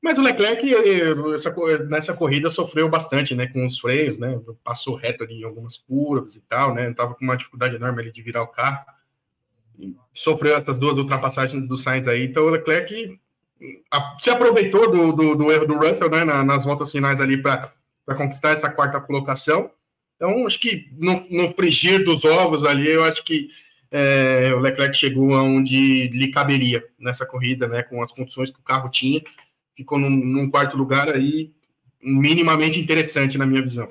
Mas o Leclerc nessa corrida sofreu bastante, né, com os freios, né? Passou reto ali em algumas curvas e tal, né? Tava com uma dificuldade enorme ali de virar o carro. E sofreu essas duas ultrapassagens do Sainz aí. Então o Leclerc se aproveitou do erro do Russell, né, nas voltas finais ali para conquistar essa quarta colocação. Então acho que no frigir dos ovos ali, eu acho que o Leclerc chegou aonde lhe caberia nessa corrida, né, com as condições que o carro tinha, ficou num quarto lugar aí minimamente interessante na minha visão.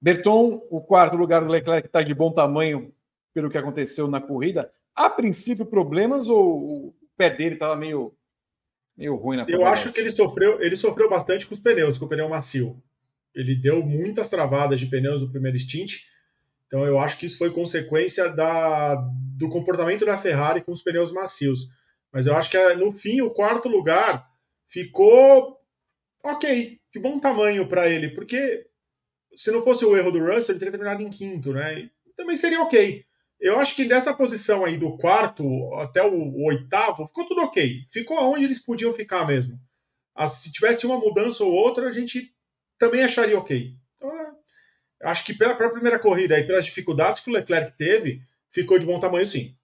Berton, o quarto lugar do Leclerc está de bom tamanho pelo que aconteceu na corrida. A princípio problemas ou o pé dele estava meio ruim na corrida? Eu acho que ele sofreu bastante com o pneu macio. Ele deu muitas travadas de pneus no primeiro stint. Então eu acho que isso foi consequência do comportamento da Ferrari com os pneus macios. Mas eu acho que no fim o quarto lugar ficou ok, de bom tamanho para ele, porque se não fosse o erro do Russell, ele teria terminado em quinto, né? E também seria ok. Eu acho que nessa posição aí do quarto até o oitavo, ficou tudo ok. Ficou onde eles podiam ficar mesmo. Se tivesse uma mudança ou outra, a gente também acharia ok. Acho que pela primeira corrida e pelas dificuldades que o Leclerc teve, ficou de bom tamanho, sim.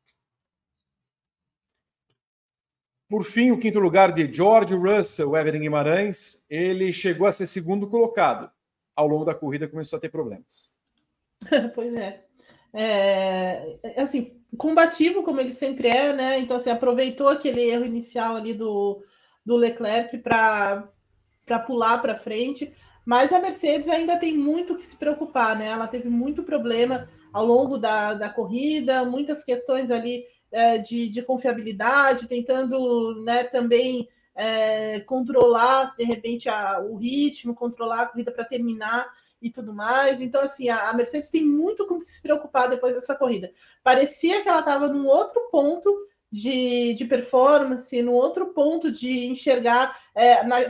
Por fim, o quinto lugar de George Russell, Everton Guimarães, ele chegou a ser segundo colocado. Ao longo da corrida começou a ter problemas. Pois é. Assim, combativo, como ele sempre é, né? Então, assim, aproveitou aquele erro inicial ali do Leclerc para pular para frente. Mas a Mercedes ainda tem muito que se preocupar, né? Ela teve muito problema ao longo da corrida, muitas questões ali de confiabilidade, tentando, né, também controlar, de repente, o ritmo, controlar a corrida para terminar e tudo mais. Então, assim, a Mercedes tem muito com que se preocupar depois dessa corrida. Parecia que ela estava num outro ponto de performance, no outro ponto de enxergar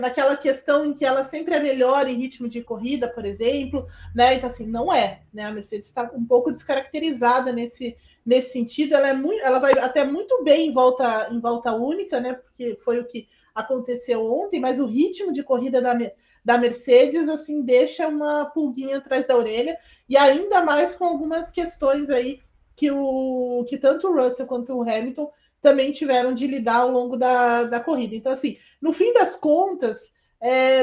naquela questão em que ela sempre é melhor em ritmo de corrida, por exemplo, né? Então, assim, não é, né? A Mercedes está um pouco descaracterizada nesse sentido. Ela vai até muito bem em volta única, né? Porque foi o que aconteceu ontem, mas o ritmo de corrida da Mercedes, assim, deixa uma pulguinha atrás da orelha, e ainda mais com algumas questões aí que tanto o Russell quanto o Hamilton também tiveram de lidar ao longo da corrida. Então, assim, no fim das contas,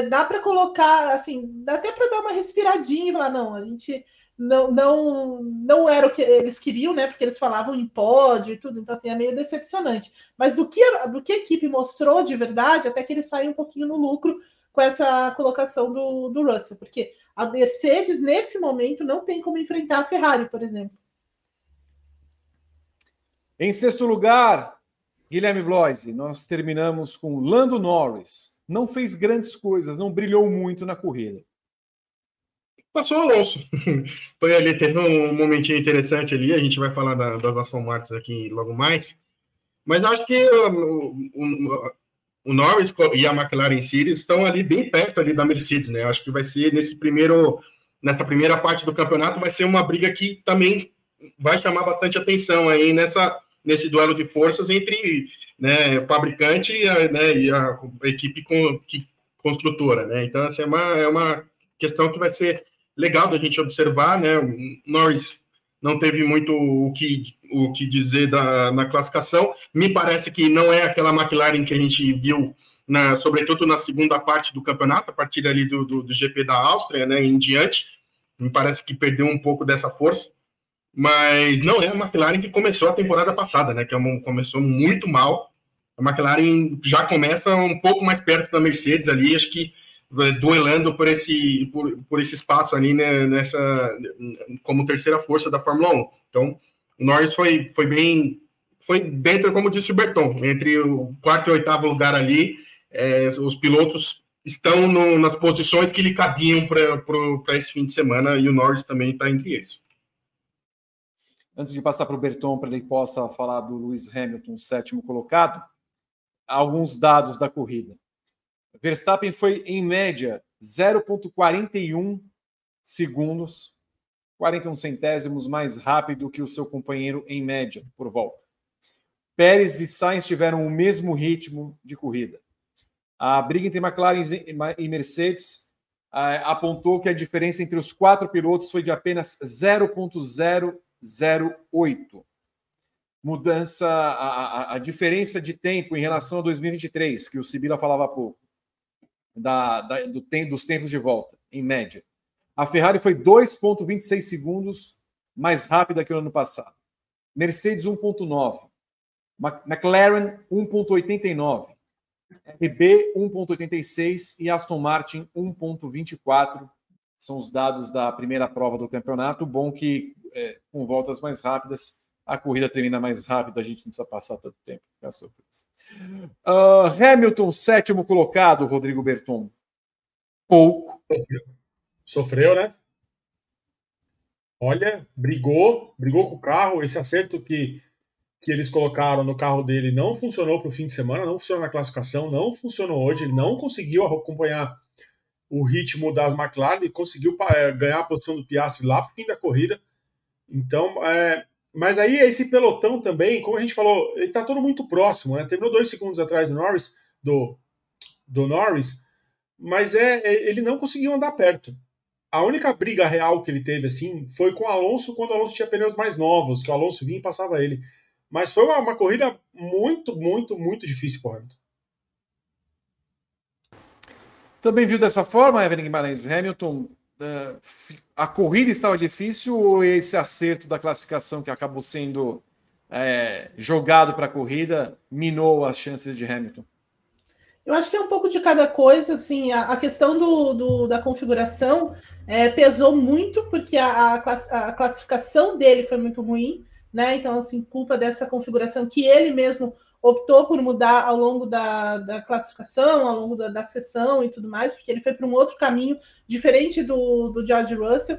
dá para colocar, assim, dá até para dar uma respiradinha e falar, não, a gente não era o que eles queriam, né, porque eles falavam em pódio e tudo, então, assim, é meio decepcionante. Mas do que a equipe mostrou de verdade, até que ele saiu um pouquinho no lucro com essa colocação do Russell, porque a Mercedes, nesse momento, não tem como enfrentar a Ferrari, por exemplo. Em sexto lugar, Guilherme Bloise, nós terminamos com Lando Norris. Não fez grandes coisas, não brilhou muito na corrida. Passou o Alonso. Foi ali, teve um momentinho interessante ali, a gente vai falar das Aston Martin aqui logo mais. Mas acho que o Norris e a McLaren em Series estão ali bem perto ali da Mercedes, né? Acho que vai ser nessa primeira parte do campeonato, vai ser uma briga que também vai chamar bastante atenção aí nesse duelo de forças entre, né, o fabricante e a equipe construtora, né? Então, essa é uma questão que vai ser legal da gente observar, né? O Norris não teve muito o que dizer na classificação. Me parece que não é aquela McLaren que a gente viu, sobretudo na segunda parte do campeonato, a partir ali do GP da Áustria, né, em diante. Me parece que perdeu um pouco dessa força. Mas não é a McLaren que começou a temporada passada, né? Que começou muito mal. A McLaren já começa um pouco mais perto da Mercedes ali, acho que duelando por esse espaço ali, né, como terceira força da Fórmula 1. Então, o Norris foi dentro, como disse o Berton, entre o quarto e oitavo lugar ali, os pilotos estão nas posições que lhe cabiam para esse fim de semana, e o Norris também está entre eles. Antes de passar para o Berton, para ele possa falar do Lewis Hamilton, sétimo colocado, alguns dados da corrida. Verstappen foi, em média, 0,41 segundos, 41 centésimos mais rápido que o seu companheiro, em média, por volta. Pérez e Sainz tiveram o mesmo ritmo de corrida. A briga entre McLaren e Mercedes apontou que a diferença entre os quatro pilotos foi de apenas 0,08. Mudança, a diferença de tempo em relação a 2023, que o Sibila falava há pouco, dos tempos de volta, em média. A Ferrari foi 2,26 segundos mais rápida que o ano passado. Mercedes, 1,9. McLaren, 1,89. RB, 1,86. E Aston Martin, 1,24. São os dados da primeira prova do campeonato. Bom que com voltas mais rápidas, a corrida termina mais rápido, a gente não precisa passar tanto tempo. Hamilton, sétimo colocado, Rodrigo Berton. Pouco. Sofreu, né? Olha, brigou com o carro. Esse acerto que eles colocaram no carro dele não funcionou para o fim de semana, não funcionou na classificação, não funcionou hoje, ele não conseguiu acompanhar o ritmo das McLaren, conseguiu ganhar a posição do Piastri lá pro fim da corrida. Então, mas aí esse pelotão também, como a gente falou, ele tá todo muito próximo, né? Terminou 2 segundos atrás do Norris, mas ele não conseguiu andar perto. A única briga real que ele teve, assim, foi com o Alonso, quando o Alonso tinha pneus mais novos, que o Alonso vinha e passava ele. Mas foi uma corrida muito, muito, muito difícil pro Hamilton. Também viu dessa forma, Evelyn Guimarães? Hamilton, a corrida estava difícil, ou esse acerto da classificação que acabou sendo jogado para a corrida minou as chances de Hamilton? Eu acho que é um pouco de cada coisa, assim, a questão da configuração pesou muito, porque a classificação dele foi muito ruim, né? Então, assim, culpa dessa configuração que ele mesmo optou por mudar ao longo da classificação, ao longo da sessão e tudo mais, porque ele foi para um outro caminho diferente do George Russell.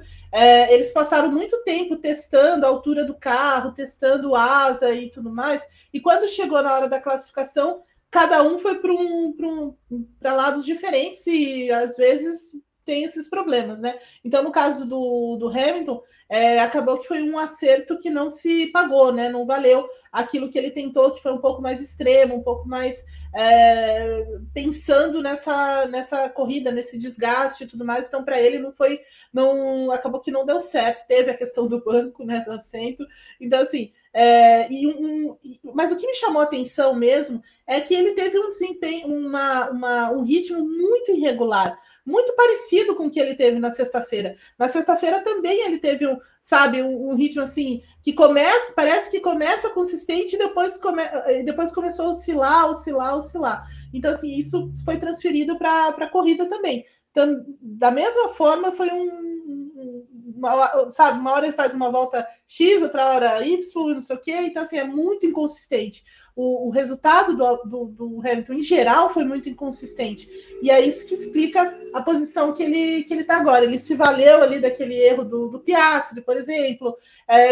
Eles passaram muito tempo testando a altura do carro, testando asa e tudo mais, e quando chegou na hora da classificação, cada um foi para lados diferentes e, às vezes, tem esses problemas, né? Então, no caso do Hamilton, acabou que foi um acerto que não se pagou, né? Não valeu aquilo que ele tentou, que foi um pouco mais extremo, um pouco mais pensando nessa corrida, nesse desgaste e tudo mais. Então, para ele, acabou que não deu certo. Teve a questão do banco, né? Do assento. Então, assim... mas o que me chamou a atenção mesmo é que ele teve um desempenho, um ritmo muito irregular, muito parecido com o que ele teve na sexta-feira. Na sexta-feira também ele teve um ritmo assim, que começa, parece que começa consistente e depois começou a oscilar. Então, assim, isso foi transferido para a corrida também. Então, da mesma forma, foi uma hora ele faz uma volta X, outra hora Y, não sei o quê. Então, assim, é muito inconsistente. O resultado do Hamilton, em geral, foi muito inconsistente. E é isso que explica a posição que ele está agora. Ele se valeu ali daquele erro do Piastri, por exemplo.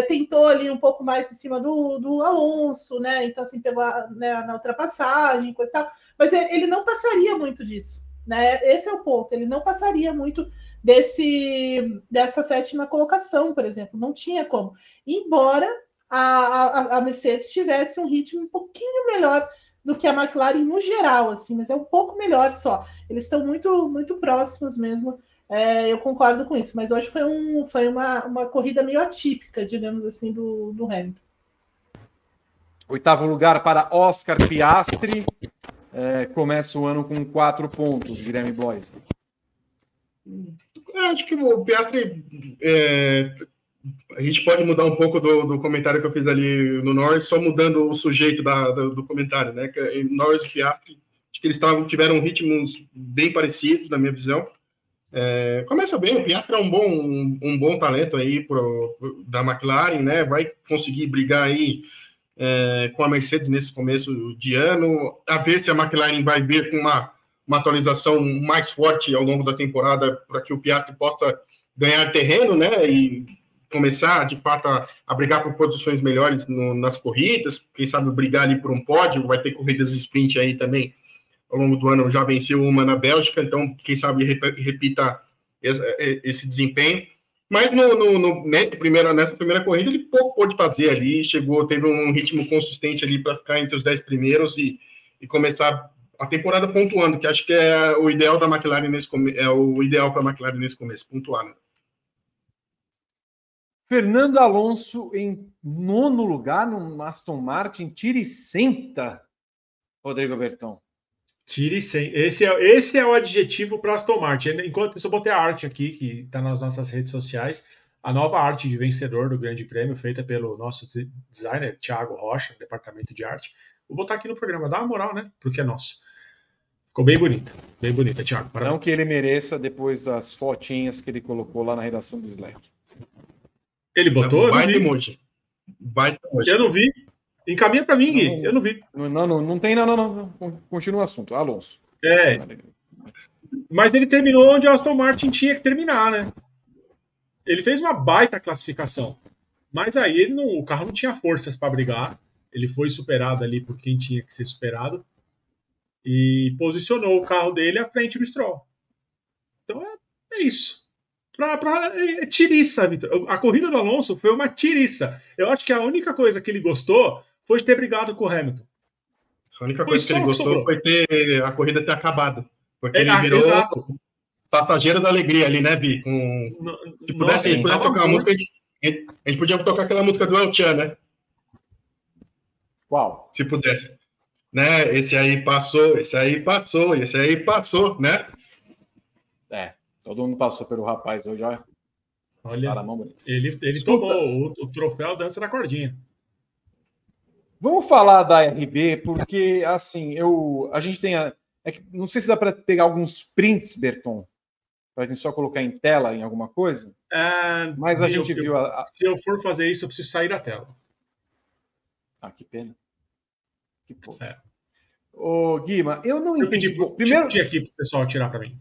Tentou ali um pouco mais em cima do Alonso, né? Então, assim, pegou na ultrapassagem, coisa e tal. Mas ele não passaria muito disso, né? Esse é o ponto. Ele não passaria muito dessa sétima colocação, por exemplo, não tinha como, embora a Mercedes tivesse um ritmo um pouquinho melhor do que a McLaren no geral, assim, mas é um pouco melhor só, eles estão muito, muito próximos mesmo, eu concordo com isso, mas hoje foi uma corrida meio atípica, digamos assim, do Hamilton. Oitavo lugar para Oscar Piastri, começa o ano com 4 pontos, Guilherme Blois. Acho que o Piastri, a gente pode mudar um pouco do comentário que eu fiz ali no Norris, só mudando o sujeito do comentário, né? Que Norris e Piastri, acho que eles tiveram ritmos bem parecidos, na minha visão. Começa bem, o Piastri é um bom talento aí da McLaren, né? Vai conseguir brigar aí com a Mercedes nesse começo de ano, a ver se a McLaren vai ver com uma atualização mais forte ao longo da temporada para que o Piastri possa ganhar terreno, né, e começar, de fato, a brigar por posições melhores nas corridas, quem sabe brigar ali por um pódio, vai ter corridas de sprint aí também ao longo do ano, já venceu uma na Bélgica, então quem sabe repita esse desempenho, mas nessa primeira corrida ele pouco pôde fazer ali, teve um ritmo consistente ali para ficar entre os 10 primeiros e começar a temporada pontuando, que acho que é o ideal da McLaren nesse começo, pontuar, né? Fernando Alonso em 9º lugar no Aston Martin, tira e senta, Rodrigo Berton. Tira e senta. Esse é o adjetivo para Aston Martin. Enquanto isso, eu botei a arte aqui, que está nas nossas redes sociais, a nova arte de vencedor do Grande Prêmio, feita pelo nosso designer, Thiago Rocha, do Departamento de Arte. Vou botar aqui no programa, dá uma moral, né? Porque é nosso. Ficou bem bonita, Thiago. Parabéns. Não que ele mereça depois das fotinhas que ele colocou lá na redação do Slack. Ele botou? Vai de monte. Eu não vi. Encaminha para mim, Gui. Eu não vi. Não tem. Continua o assunto. Alonso. Mas ele terminou onde o Aston Martin tinha que terminar, né? Ele fez uma baita classificação. Mas aí o carro não tinha forças para brigar. Ele foi superado ali por quem tinha que ser superado e posicionou o carro dele à frente do Stroll. Então é isso. É tiriça, Vitor. A corrida do Alonso foi uma tiriça. Eu acho que a única coisa que ele gostou foi de ter brigado com o Hamilton. A única coisa que ele gostou foi ter a corrida ter acabado. Porque ele virou passageiro da alegria ali, né, Bi? Se pudesse tocar a música, a gente podia tocar aquela música do El Chan, né? Qual? Se pudesse, né? Esse aí passou, né? Todo mundo passou pelo rapaz hoje, olha. Olha, ele tomou o troféu dança da cordinha. Vamos falar da RB, porque assim, a gente tem não sei se dá para pegar alguns prints, Berton, para a gente só colocar em tela em alguma coisa. Mas gente viu se eu for fazer isso, eu preciso sair da tela. Ah, que pena. Que pouco. É. Ô, Guima, eu não entendi. Primeiro, aqui pro pessoal tirar para mim.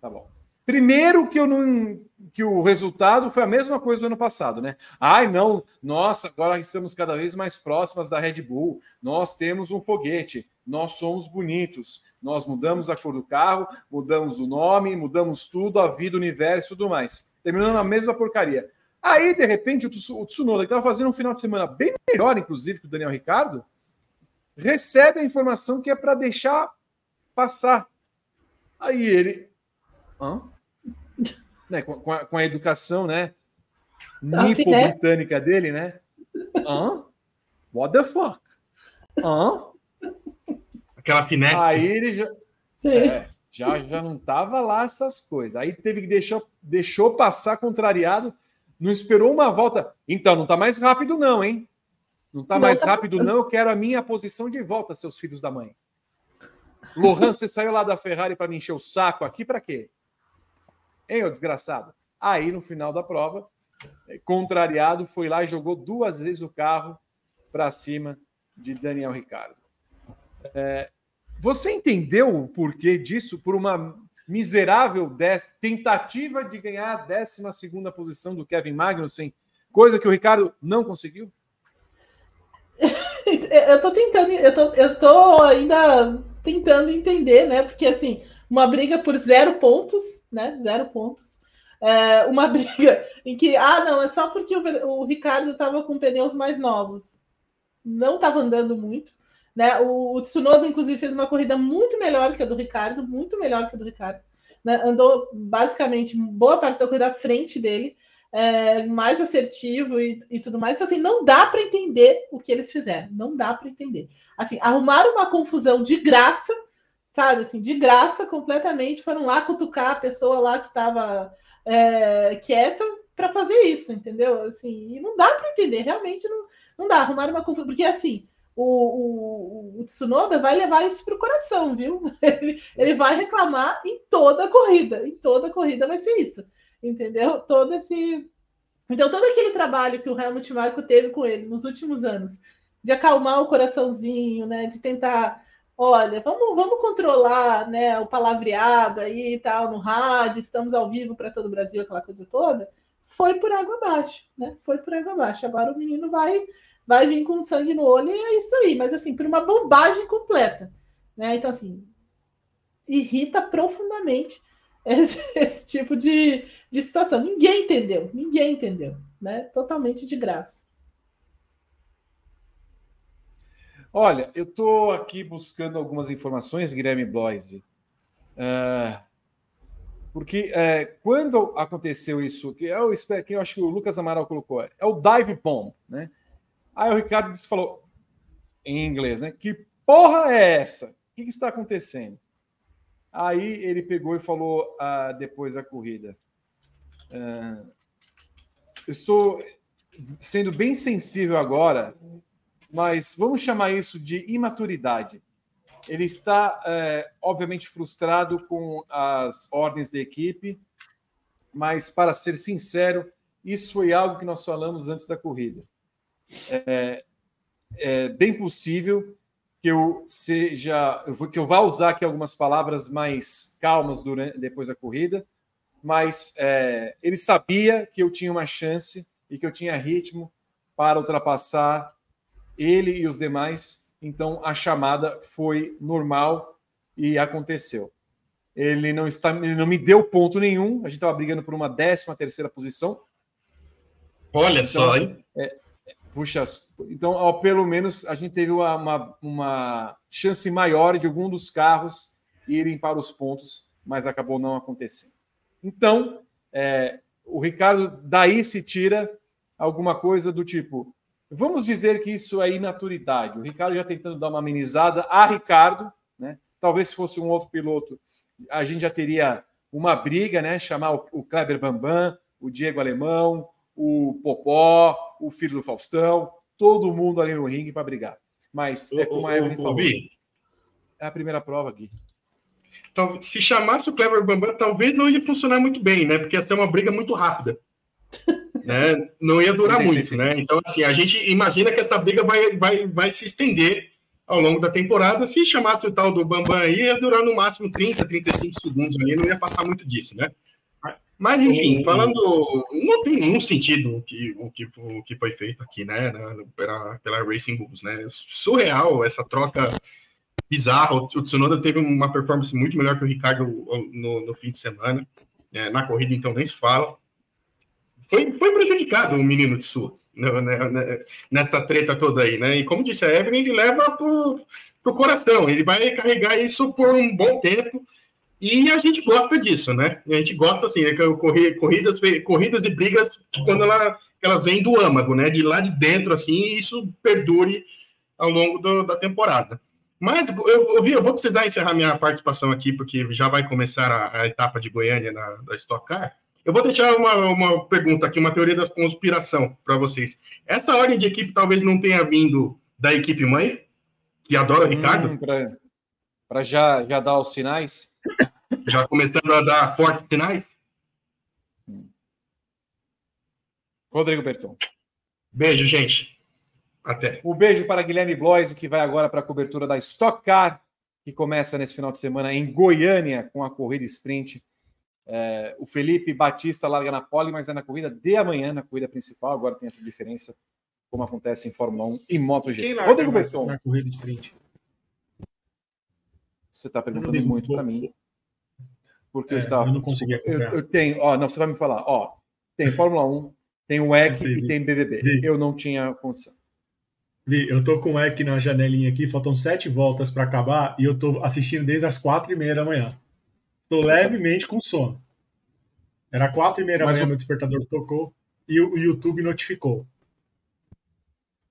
Tá bom. Primeiro que eu não... que o resultado foi a mesma coisa do ano passado, né? Ai, não, nossa, agora estamos cada vez mais próximas da Red Bull, nós temos um foguete, nós somos bonitos, nós mudamos a cor do carro, mudamos o nome, mudamos tudo, a vida, o universo e tudo mais. Terminando na mesma porcaria. Aí, de repente, o Tsunoda, que estava fazendo um final de semana bem melhor, inclusive, que o Daniel Ricciardo, recebe a informação que é para deixar passar. Aí ele... Hã? Né, com a educação, né? Nipo-britânica dele, né? What the fuck? Aquela finesse. Aí ele já, já não tava lá essas coisas. Aí teve que deixou passar contrariado, não esperou uma volta. Então, não tá mais rápido não, hein? Não tá mais rápido não, eu quero a minha posição de volta, seus filhos da mãe. Lohan, você saiu lá da Ferrari para me encher o saco aqui, para quê? Hein, ô desgraçado? Aí, no final da prova, contrariado, foi lá e jogou duas vezes o carro para cima de Daniel Ricciardo. Você entendeu o porquê disso por uma miserável tentativa de ganhar a 12ª posição do Kevin Magnussen, coisa que o Ricciardo não conseguiu? Eu tô ainda tentando entender, né? Porque, assim... Uma briga por 0 pontos, né? 0 pontos. Uma briga em que, não, é só porque o Ricciardo estava com pneus mais novos. Não estava andando muito, né? O Tsunoda, inclusive, fez uma corrida muito melhor que a do Ricciardo, né? Andou, basicamente, boa parte da corrida à frente dele, mais assertivo e tudo mais. Então, assim, não dá para entender o que eles fizeram. Não dá para entender. Assim, arrumaram uma confusão de graça, sabe, assim, de graça, completamente, foram lá cutucar a pessoa lá que estava quieta para fazer isso, entendeu? Assim, e não dá para entender, realmente não dá, arrumaram uma confusão, porque, assim, o Tsunoda vai levar isso pro coração, viu? Ele vai reclamar em toda a corrida vai ser isso, entendeu? Então, todo aquele trabalho que o Helmut Marko teve com ele nos últimos anos, de acalmar o coraçãozinho, né, de tentar... Olha, vamos controlar, né, o palavreado aí e tal no rádio, estamos ao vivo para todo o Brasil, aquela coisa toda, foi por água abaixo, né? Foi por água abaixo. Agora o menino vai vir com sangue no olho e é isso aí, mas assim, por uma bobagem completa, né? Então, assim, irrita profundamente esse tipo de situação. Ninguém entendeu, né? Totalmente de graça. Olha, eu estou aqui buscando algumas informações, Guilherme Bloise, porque quando aconteceu isso, que eu acho que o Lucas Amaral colocou, é o dive bomb, né? Aí o Ricciardo falou, em inglês, né? Que porra é essa? O que está acontecendo? Aí ele pegou e falou depois da corrida. Eu estou sendo bem sensível agora, mas vamos chamar isso de imaturidade. Ele está, obviamente, frustrado com as ordens da equipe, mas, para ser sincero, isso foi algo que nós falamos antes da corrida. É bem possível que eu vá usar aqui algumas palavras mais calmas depois da corrida, mas ele sabia que eu tinha uma chance e que eu tinha ritmo para ultrapassar ele e os demais, então a chamada foi normal e aconteceu. Ele não me deu ponto nenhum, a gente estava brigando por uma 13ª posição. Olha então, só, hein? Então, pelo menos a gente teve uma chance maior de algum dos carros irem para os pontos, mas acabou não acontecendo. Então, o Ricciardo daí se tira alguma coisa do tipo... Vamos dizer que isso é imaturidade. O Ricciardo já tentando dar uma amenizada a Ricciardo, né? Talvez se fosse um outro piloto, a gente já teria uma briga, né? Chamar o Kleber Bambam, o Diego Alemão, o Popó, o filho do Faustão, todo mundo ali no ringue para brigar. Mas é como a Evelyn falou. É a primeira prova aqui. Então, se chamasse o Kleber Bambam, talvez não ia funcionar muito bem, né? Porque ia ser uma briga muito rápida. Né? Não ia durar muito, né? Então, assim, a gente imagina que essa briga vai se estender ao longo da temporada. Se chamasse o tal do Bambam aí, ia durar no máximo 30, 35 segundos ali, não ia passar muito disso, né? Mas, enfim, falando, não tem nenhum sentido o que foi feito aqui, né, pela Racing Bulls, né? Surreal essa troca bizarra. O Tsunoda teve uma performance muito melhor que o Ricardo no fim de semana, na corrida, então nem se fala. Foi prejudicado o menino Tsunoda nessa treta toda aí, né? E como disse a Evelyn, ele leva pro coração, ele vai carregar isso por um bom tempo, e a gente gosta disso, né? A gente gosta, assim, corridas e brigas, quando elas vêm do âmago, né? De lá de dentro, assim, e isso perdure ao longo da temporada. Mas eu vou precisar encerrar minha participação aqui, porque já vai começar a etapa de Goiânia da Stock Car. Eu vou deixar uma pergunta aqui, uma teoria da conspiração para vocês. Essa ordem de equipe talvez não tenha vindo da equipe mãe, que adora o Ricardo? Para já dar os sinais? Já começando a dar fortes sinais? Rodrigo Berton. Beijo, gente. Até. Um beijo para Guilherme Bloise, que vai agora para a cobertura da Stock Car, que começa nesse final de semana em Goiânia, com a corrida sprint. O Felipe Batista larga na pole, mas é na corrida de amanhã, na corrida principal. Agora tem essa diferença, como acontece em Fórmula 1 e MotoGP. Rodrigo Berton. Na corrida sprint. Você está perguntando muito para mim. Porque eu estava... Eu não consegui acompanhar. Eu tenho... Não, você vai me falar. Tem Fórmula 1, tem o WEC e tem BBB. Vi. Eu não tinha condição. Vi, eu tô com o WEC na janelinha aqui, faltam 7 voltas para acabar e eu tô assistindo desde as 4:30 da manhã. Estou levemente com sono. Era 4:30 da manhã, meu despertador tocou e o YouTube notificou.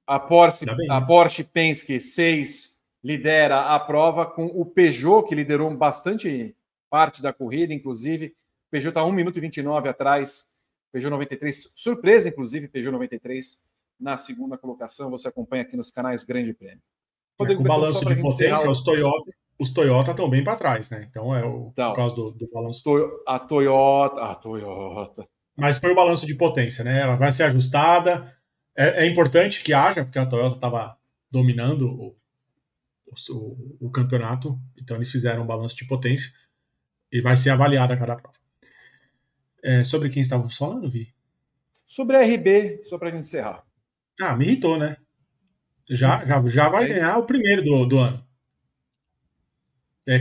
A Porsche Penske 6 lidera a prova com o Peugeot, que liderou bastante parte da corrida, inclusive. O Peugeot está 1 minuto e 29 atrás. Peugeot 93, surpresa, inclusive, Peugeot 93 na segunda colocação. Você acompanha aqui nos canais Grande Prêmio. Com balanço de potência, os Toyota estão bem para trás, né? Então por causa do balanço. A Toyota. Mas foi o balanço de potência, né? Ela vai ser ajustada. É importante que haja, porque a Toyota estava dominando o campeonato. Então eles fizeram um balanço de potência e vai ser avaliada a cada prova. Sobre quem estávamos falando, Vi? Sobre a RB, só para a gente encerrar. Ah, me irritou, né? Já vai ganhar o primeiro do ano.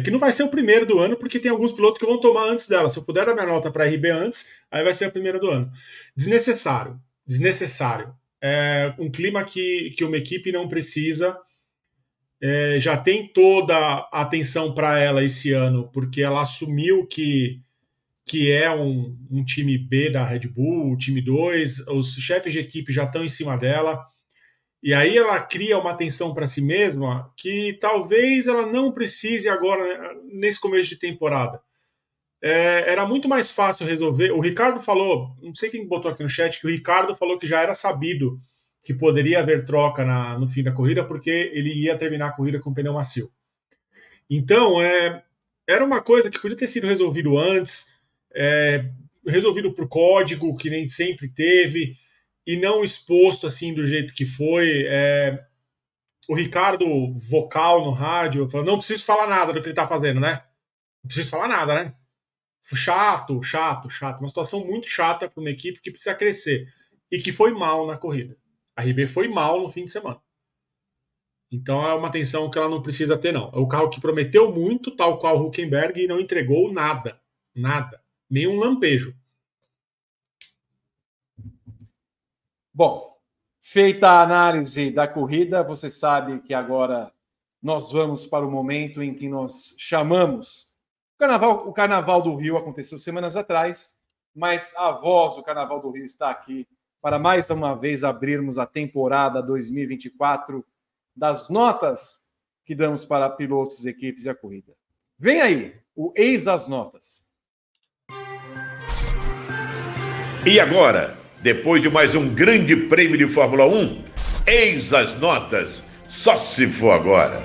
Que não vai ser o primeiro do ano, porque tem alguns pilotos que vão tomar antes dela. Se eu puder dar minha nota para a RB antes, aí vai ser a primeira do ano. Desnecessário. Um clima que uma equipe não precisa. Já tem toda a atenção para ela esse ano, porque ela assumiu que é um time B da Red Bull, o time 2, os chefes de equipe já estão em cima dela. E aí ela cria uma atenção para si mesma que talvez ela não precise agora, nesse começo de temporada. Era muito mais fácil resolver. O Ricardo falou, não sei quem botou aqui no chat, que o Ricardo falou que já era sabido que poderia haver troca no fim da corrida, porque ele ia terminar a corrida com o pneu macio. Então, era uma coisa que podia ter sido resolvido antes, resolvido por código, que nem sempre teve, e não exposto assim do jeito que foi. O Ricardo vocal no rádio, falou, não preciso falar nada do que ele tá fazendo, né? Não preciso falar nada, né? Chato. Uma situação muito chata para uma equipe que precisa crescer e que foi mal na corrida. A RB foi mal no fim de semana. Então é uma atenção que ela não precisa ter, não. É o carro que prometeu muito, tal qual o Hülkenberg, e não entregou nada. Nada. Nenhum lampejo. Bom, feita a análise da corrida, você sabe que agora nós vamos para o momento em que nós chamamos. O Carnaval do Rio aconteceu semanas atrás, mas a voz do Carnaval do Rio está aqui para mais uma vez abrirmos a temporada 2024 das notas que damos para pilotos, equipes e a corrida. Vem aí, o Eis as Notas. E agora... Depois de mais um grande prêmio de Fórmula 1, eis as notas, só se for agora.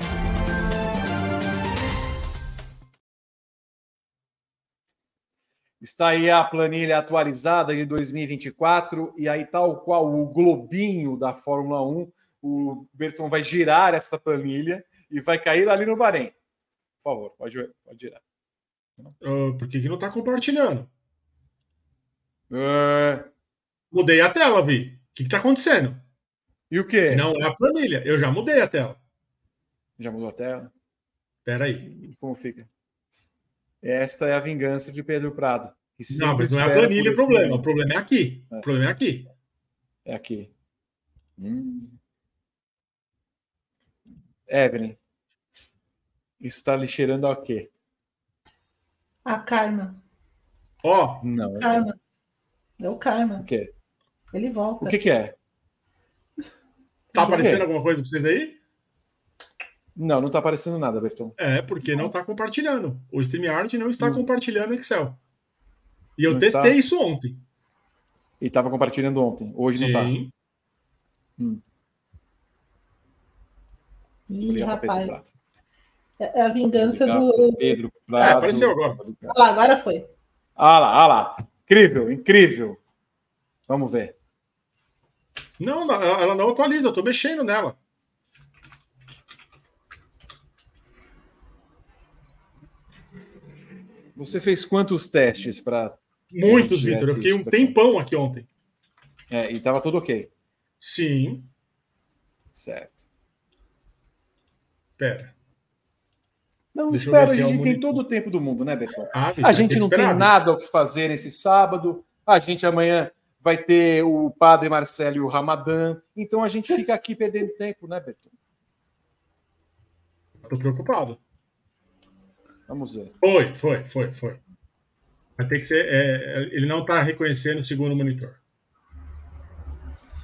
Está aí a planilha atualizada de 2024, e aí, tal qual o globinho da Fórmula 1, o Berton vai girar essa planilha e vai cair ali no Bahrein. Por favor, pode girar. Por que não está compartilhando? Mudei a tela, Vi. O que está acontecendo? E o quê? Não é a planilha. Eu já mudei a tela. Já mudou a tela? Espera aí. Como fica? Esta é a vingança de Pedro Prado. Não, mas não é a planilha o problema. O problema é aqui. É. O problema é aqui. É aqui. Evelyn, isso está lhe cheirando a quê? A karma. Ó, não. Karma. É o karma. O quê? Ele volta. O que que é? Tá aparecendo alguma coisa pra vocês aí? Não, não tá aparecendo nada, Berton. É, porque não tá compartilhando. O StreamYard não está compartilhando o Excel. E eu testei isso ontem. E tava compartilhando ontem. Hoje não tá. Ih, rapaz. É a vingança do... Pedro Prado. É, apareceu agora. Ah lá, agora foi. Ah lá. Incrível. Vamos ver. Não, ela não atualiza. Eu tô mexendo nela. Você fez quantos testes para... Muitos, Vitor. Eu fiquei um tempão aqui ontem. É, e tava tudo ok. Sim. Certo. Pera. Não, espera, a gente tem todo o tempo do mundo, né, Bertão? A gente não tem nada o que fazer nesse sábado. A gente amanhã vai ter o Padre Marcelo e o Ramadã. Então a gente fica aqui perdendo tempo, né, Bertão? Tô preocupado. Vamos ver. Foi. Vai ter que ser... ele não está reconhecendo o segundo monitor.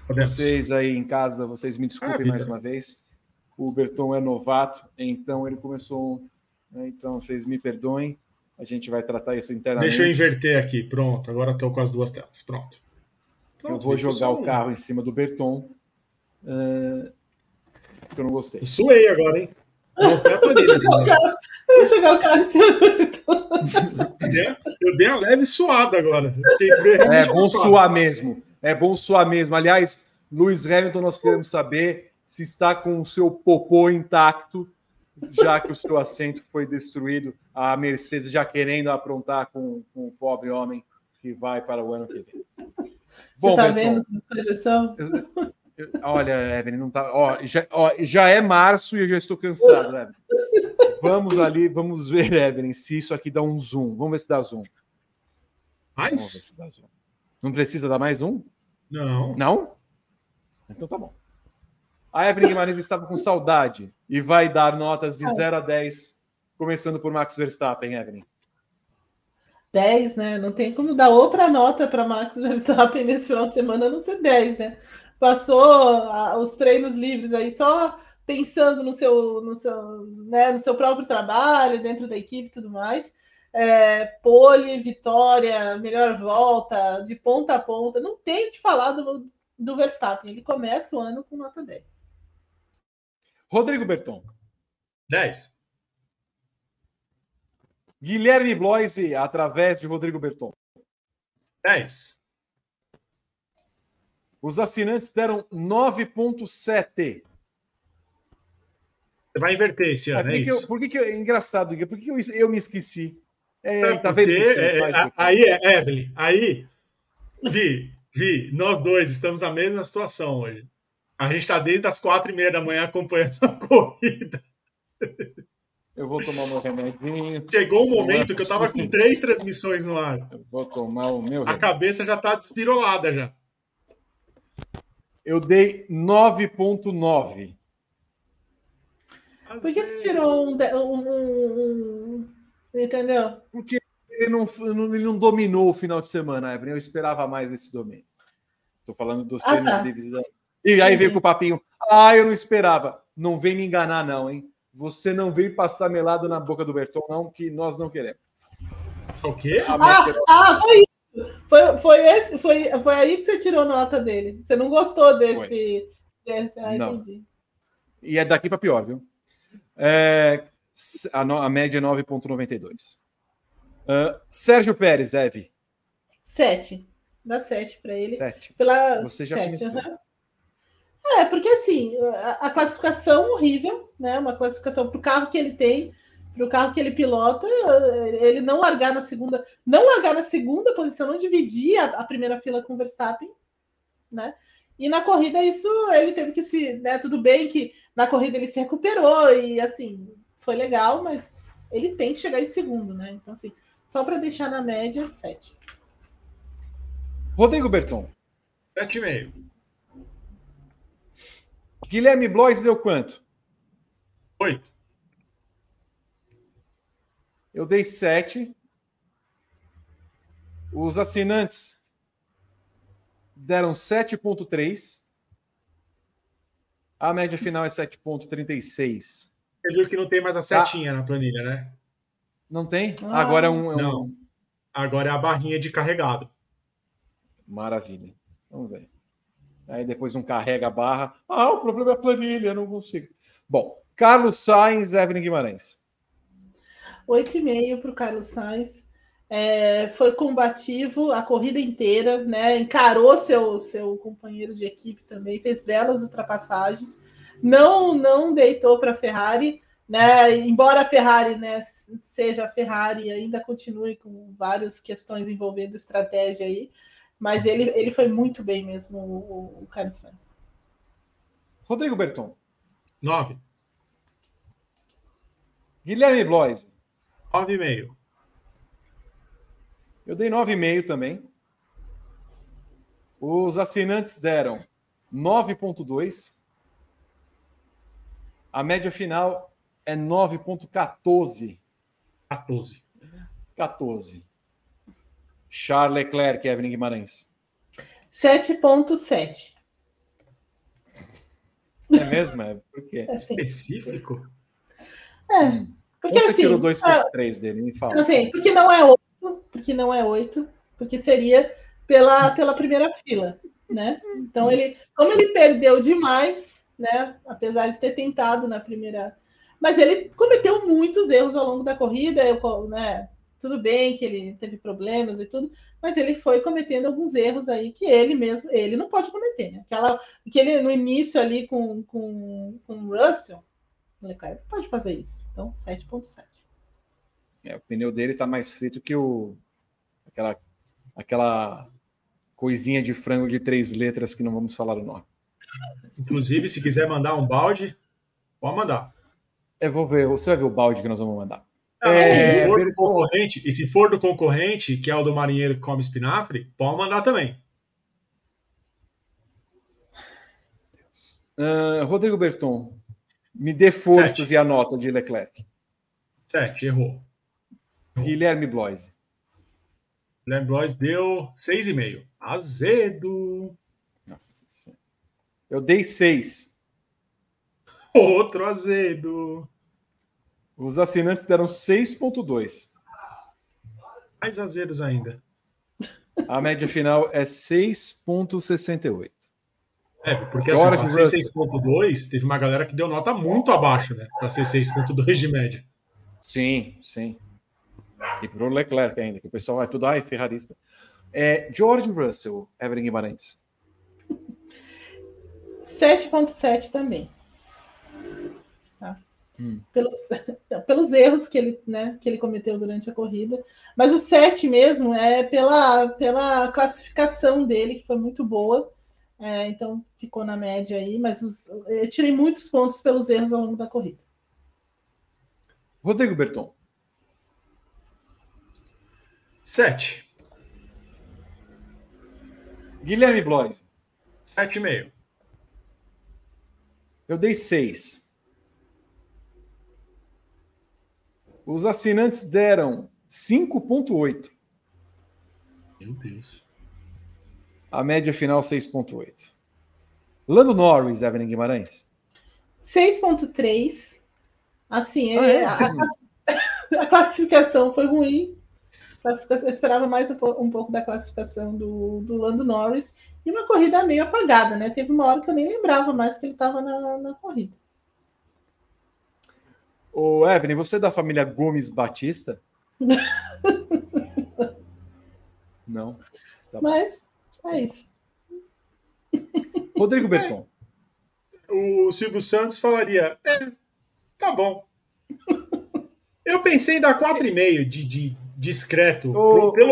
Podemos. Vocês aí em casa, vocês me desculpem mais uma vez. O Berton é novato, então ele começou ontem. Né? Então, vocês me perdoem. A gente vai tratar isso internamente. Deixa eu inverter aqui. Pronto, agora estou com as duas telas. Pronto, eu vou jogar o carro em cima do Berton. Porque eu não gostei. Eu suei agora, hein? Vou jogar o carro em cima do Berton. Eu dei a leve suada agora. É bom suar mesmo. Aliás, Lewis Hamilton, nós queremos saber se está com o seu popô intacto, já que o seu assento foi destruído, a Mercedes já querendo aprontar com o pobre homem que vai para o ano que vem. Bom, você tá vendo a projeção? Olha, Evelyn, não tá. Já é março e eu já estou cansado, Evelyn. Vamos ver, Evelyn, se isso aqui dá um zoom. Vamos ver se dá zoom. Não precisa dar mais um? Não? Então tá bom. A Evelyn Guimarães estava com saudade e vai dar notas de 0 a 10, começando por Max Verstappen, Evelyn. 10, né? Não tem como dar outra nota para Max Verstappen nesse final de semana, a não ser 10, né? Passou os treinos livres aí só pensando no seu próprio trabalho, dentro da equipe e tudo mais. Pole, vitória, melhor volta, de ponta a ponta. Não tem o que falar do Verstappen. Ele começa o ano com nota 10. Rodrigo Berton. 10. Guilherme Bloise, através de Rodrigo Berton. 10. Os assinantes deram 9.7. Você vai inverter esse ano, é isso? Engraçado, Gui. Por que eu me esqueci? Tá vendo? Evelyn, aí... Vi, nós dois estamos na mesma situação hoje. A gente está desde as 4h30 da manhã acompanhando a corrida. Eu vou tomar o meu remedinho. Chegou um momento que eu estava com 3 transmissões no ar. Eu vou tomar o meu remédio. A cabeça já está despirolada já. Eu dei 9.9. Por que você tirou Entendeu? Porque... Ele não dominou o final de semana, Evelyn. Eu esperava mais esse domínio. Estou falando dos treinos livres. E aí veio com o papinho. Eu não esperava. Não vem me enganar, não, hein? Você não veio passar melado na boca do Berton, não, que nós não queremos. O quê? Foi isso. Foi aí que você tirou nota dele. Você não gostou desse. Não. Entendi. E é daqui para pior, viu? A média é 9.92. Sérgio Pérez, Eve. 7. Dá 7 para ele. 7. Você já começou. É, porque assim, a classificação horrível, né? Uma classificação para o carro que ele tem, para o carro que ele pilota, ele não largar na segunda posição, não dividir a primeira fila com o Verstappen, né? E na corrida isso ele teve que se, né? Tudo bem que na corrida ele se recuperou e assim foi legal, mas ele tem que chegar em segundo, né? Então assim, só para deixar na média 7. Rodrigo Berton, 7,5. Guilherme Blois deu quanto? 8. Eu dei 7. Os assinantes deram 7,3. A média final é 7,36. Você viu que não tem mais a setinha na planilha, né? Não tem? Ah, agora Não. Agora é a barrinha de carregado. Maravilha. Vamos ver. Aí depois não carrega a barra. Ah, o problema é a planilha, eu não consigo. Bom, Carlos Sainz, Evelyn Guimarães. 8,5 para o Carlos Sainz. Foi combativo a corrida inteira, né? Encarou seu companheiro de equipe também, fez belas ultrapassagens, não deitou para a Ferrari, né? Embora a Ferrari, né, seja a Ferrari, ainda continue com várias questões envolvendo estratégia aí, mas ele foi muito bem mesmo, o Carlos Sainz. Rodrigo Berton. 9. Guilherme Blois. 9,5. Eu dei 9,5 também. Os assinantes deram 9,2. A média final é 9,14. 14. Charles Leclerc, Evelyn Guimarães. 7,7. É mesmo, Evelyn? Por quê? É assim. Específico? Porque você assim, tirou 2,3 dele, me fala. Assim, porque não é 8, porque seria pela primeira fila, né? Então, como ele perdeu demais, né? Apesar de ter tentado na primeira... Mas ele cometeu muitos erros ao longo da corrida, né? Tudo bem que ele teve problemas e tudo, mas ele foi cometendo alguns erros aí que ele não pode cometer, né? Aquele no início ali com o Russell... Leclerc pode fazer isso. Então, 7,7. O pneu dele tá mais frito que aquela coisinha de frango de 3 letras que não vamos falar o nome. Inclusive, se quiser mandar um balde, pode mandar. Eu vou ver. Você vai ver o balde que nós vamos mandar. Se for do concorrente, que é o do marinheiro que come espinafre, pode mandar também. Deus. Rodrigo Berton. Me dê forças 7. E a nota de Leclerc. 7, errou. Guilherme Blois. Guilherme Blois deu 6,5. Azedo. Nossa senhora. Eu dei 6. Outro azedo. Os assinantes deram 6,2. Mais azedos ainda. A média final é 6,68. Porque assim, para ser 6.2, teve uma galera que deu nota muito abaixo, né? Para ser 6.2 de média. Sim. E para o Leclerc ainda, que o pessoal vai tudo, ferrarista. George Russell, Evelyn Guimarães. 7.7 também. Tá? Pelos erros que ele, né, que ele cometeu durante a corrida. Mas o 7 mesmo é pela classificação dele, que foi muito boa. Então ficou na média aí, mas eu tirei muitos pontos pelos erros ao longo da corrida. Rodrigo Berton. 7. Guilherme Blois. 7,5. Eu dei 6. Os assinantes deram 5,8. Meu Deus. A média final, 6,8. Lando Norris, Evelyn Guimarães. 6,3. Assim, a classificação foi ruim. Eu esperava mais um pouco da classificação do Lando Norris. E uma corrida meio apagada, né? Teve uma hora que eu nem lembrava mais que ele estava na corrida. Ô, Evelyn, você é da família Gomes Batista? Não. Tá bom. Mas... É isso. Rodrigo Berton. o Silvio Santos falaria, tá bom. Eu pensei em dar 4,5 de discreto. Ô, B,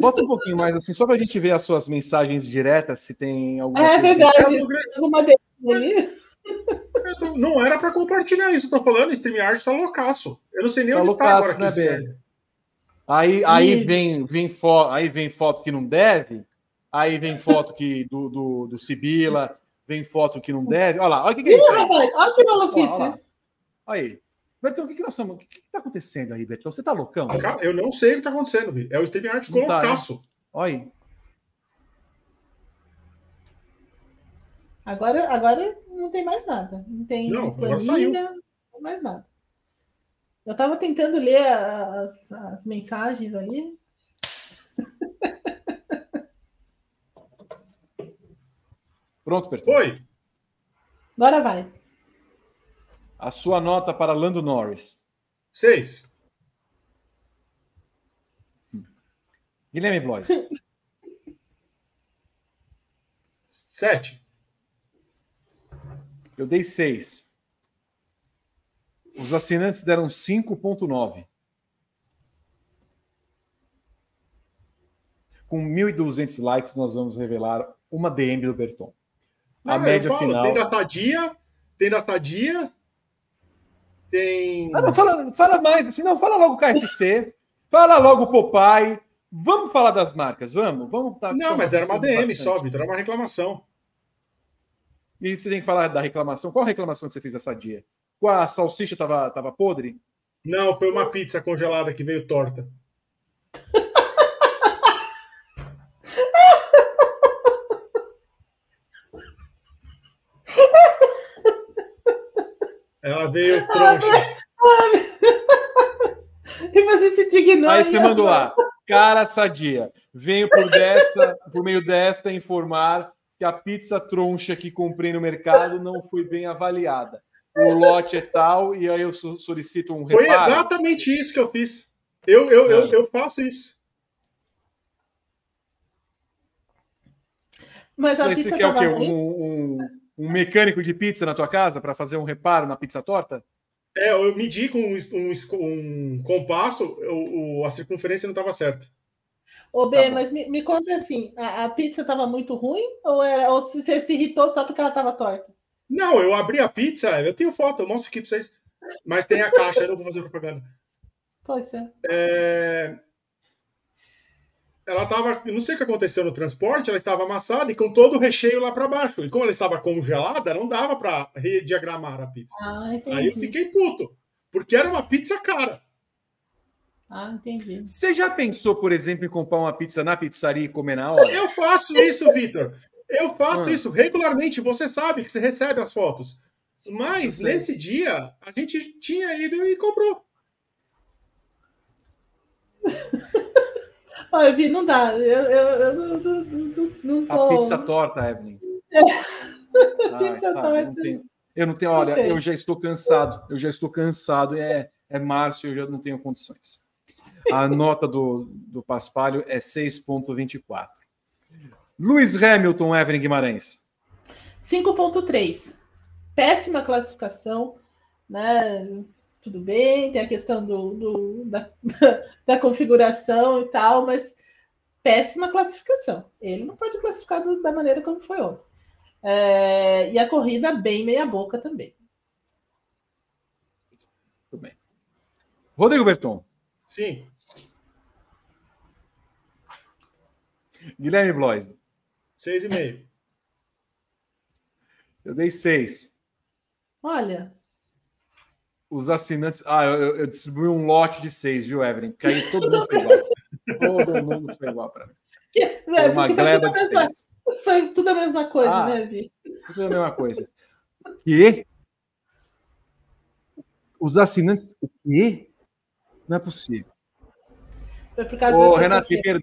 bota um pouquinho mais, assim, só pra gente ver as suas mensagens diretas, se tem alguma coisa. É verdade, alguma dele. Não era pra compartilhar isso, tô falando, StreamYard tá loucaço. Eu não sei nem tá onde loucaço, tá agora. Né, B? Aí vem foto que não deve, aí vem foto que do Sibila, vem foto que não deve. Olha lá, olha o que é isso. Olha que maluquice. Olha aí. Bertão, o que está acontecendo aí, Bertão? Você tá loucão? Eu não sei o que está acontecendo, Vi. É o StreamYard ficou loucaço. Olha aí. Agora não tem mais nada. Não tem planilha, não tem mais nada. Eu estava tentando ler as mensagens ali. Pronto, Bertão. Oi. Agora vai. A sua nota para Lando Norris? 6. Guilherme Blois? 7. Eu dei 6. Os assinantes deram 5,9. Com 1.200 likes, nós vamos revelar uma DM do Berton. A média final... Tem da Sadia... Tem... Ah, não, fala mais, assim, não, fala logo KFC, fala logo Popeye, vamos falar das marcas, vamos tá, não, mas era uma DM bastante. Só, Vitor, era uma reclamação. E você tem que falar da reclamação, qual a reclamação que você fez essa dia? Qual a salsicha tava podre? Não, foi uma pizza congelada que veio torta. Ela veio troncha. E você se dignou. Aí você mandou lá. Cara Sadia, venho por meio desta informar que a pizza troncha que comprei no mercado não foi bem avaliada. O lote é tal e aí eu solicito um reparo. Foi exatamente isso que eu fiz. Eu faço isso. Mas a pizza você quer o quê? Um mecânico de pizza na tua casa para fazer um reparo na pizza torta? Eu medi com um compasso, a circunferência não estava certa. Ô, B, tá, mas me conta assim, a pizza estava muito ruim ou você se irritou só porque ela estava torta? Não, eu abri a pizza, eu tenho foto, eu mostro aqui para vocês, mas tem a caixa, eu não vou fazer propaganda. Pois é. Ela estava, não sei o que aconteceu no transporte, ela estava amassada e com todo o recheio lá para baixo. E como ela estava congelada, não dava para rediagramar a pizza. Ah, entendi. Aí eu fiquei puto, porque era uma pizza cara. Ah, entendi. Você já pensou, por exemplo, em comprar uma pizza na pizzaria e comer na hora? Eu faço isso, Vitor. Eu faço isso regularmente. Você sabe que você recebe as fotos. Mas nesse dia, a gente tinha ido e comprou. Olha, Vi, não dá. Eu não tô... A pizza torta, Evelyn. Pizza torta. Eu não tenho. Olha, eu já estou cansado. É março e eu já não tenho condições. A nota do Paspalho é 6,24. Lewis Hamilton, Evelyn Guimarães. 5,3. Péssima classificação, né? Tudo bem, tem a questão da configuração e tal, mas péssima classificação. Ele não pode classificar da maneira como foi ontem. E a corrida bem meia boca também. Tudo bem. Rodrigo Berton. Sim. Guilherme Blois. 6,5. Eu dei 6. Olha... Os assinantes... eu distribuí um lote de 6, viu, Evelyn? Porque aí todo mundo foi igual. Todo mundo foi igual para mim. Foi uma gleba de 6. Foi tudo a mesma coisa, né, Vi? Tudo a mesma coisa. E? Os assinantes... O quê? Não é possível. Foi por causa do Renato Ribeiro,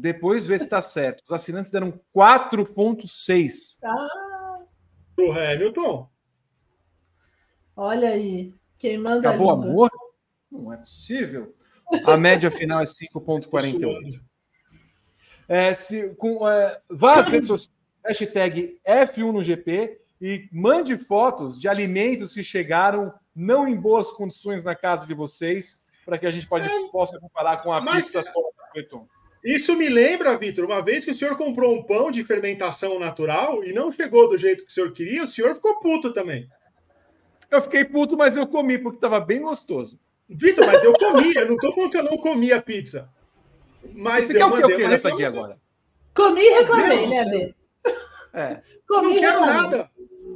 depois vê se está certo. Os assinantes deram 4,6. Pro Hamilton. Olha aí. Quem manda acabou o amor? Não é possível. A média final é 5,48. Vá às redes sociais hashtag F1 no GP e mande fotos de alimentos que chegaram não em boas condições na casa de vocês, para que a gente possa comparar com a pista toda. Berton. Isso me lembra, Vitor, uma vez que o senhor comprou um pão de fermentação natural e não chegou do jeito que o senhor queria, o senhor ficou puto também. Eu fiquei puto, mas eu comi, porque estava bem gostoso. Vitor, mas eu comi, eu não estou falando que eu não comi a pizza. Mas você quer o que eu quero nessa aqui agora? Comi e reclamei, né, Bê? É. Não quero nada.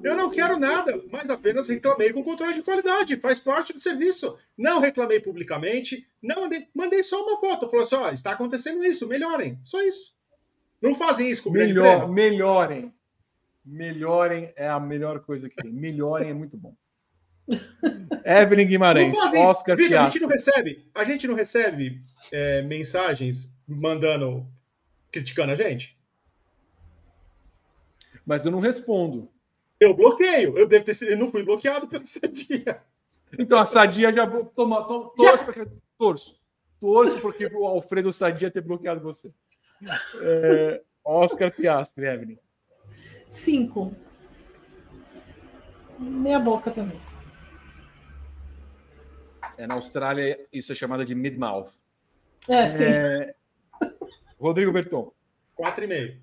Eu não quero nada, mas apenas reclamei com controle de qualidade, faz parte do serviço. Não reclamei publicamente, não mandei só uma foto, falou assim, ó, está acontecendo isso, melhorem, só isso. Não fazem isso com grande prêmio. Melhorem. Melhorem é a melhor coisa que tem. Melhorem é muito bom. Evelyn Guimarães, Oscar Piastri. A gente não recebe mensagens mandando, criticando a gente? Mas eu não respondo. Eu bloqueio. Eu devo ter sido, eu não fui bloqueado pela Sadia. Então a Sadia já torço porque o Alfredo Sadia ter bloqueado você. Oscar Piastri, Evelyn. 5. Meia boca também. Na Austrália isso é chamado de mid-mouth. Sim. Rodrigo Berton. 4,5.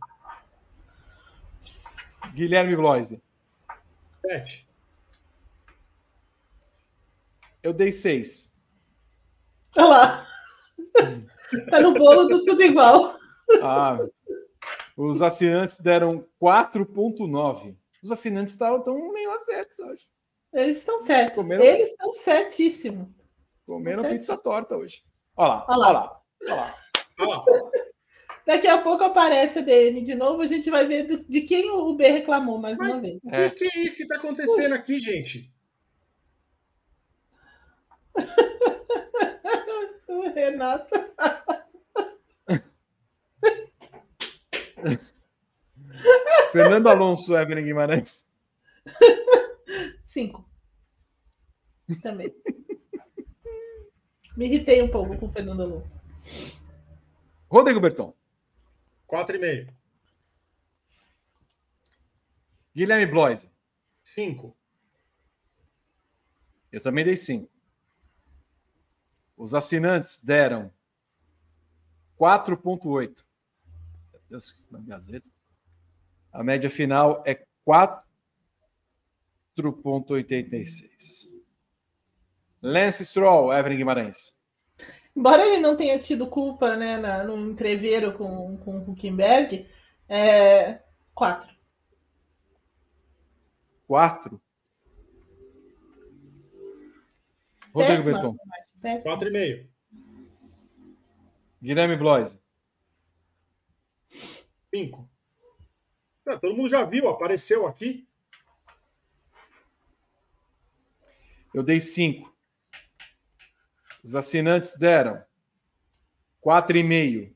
Guilherme Bloise. 7. Eu dei 6. Olha lá. Tá no bolo do tudo igual. Os assinantes deram 4,9. Os assinantes estão meio acertos hoje. Eles estão certos. Eles estão certíssimos. Comeram pizza torta hoje. Olha lá. Daqui a pouco aparece a DM de novo, a gente vai ver de quem o B reclamou mais uma vez. O que é isso que está acontecendo aqui, gente? O Renato. Fernando Alonso, Evelyn Guimarães. 5. Também. Me irritei um pouco com o Fernando Alonso. Rodrigo Berton. 4,5. Guilherme Bloise. 5. Eu também dei 5. Os assinantes deram 4,8. Meu Deus, que gazeta. A média final é 4,86. Lance Stroll, Evelyn Guimarães. Embora ele não tenha tido culpa, né, no entreveiro com o Hülkenberg, 4. 4? Rodrigo Berton. 4,5. Guilherme Bloise. 5. Todo mundo já viu, apareceu aqui. Eu dei 5. Os assinantes deram 4,5.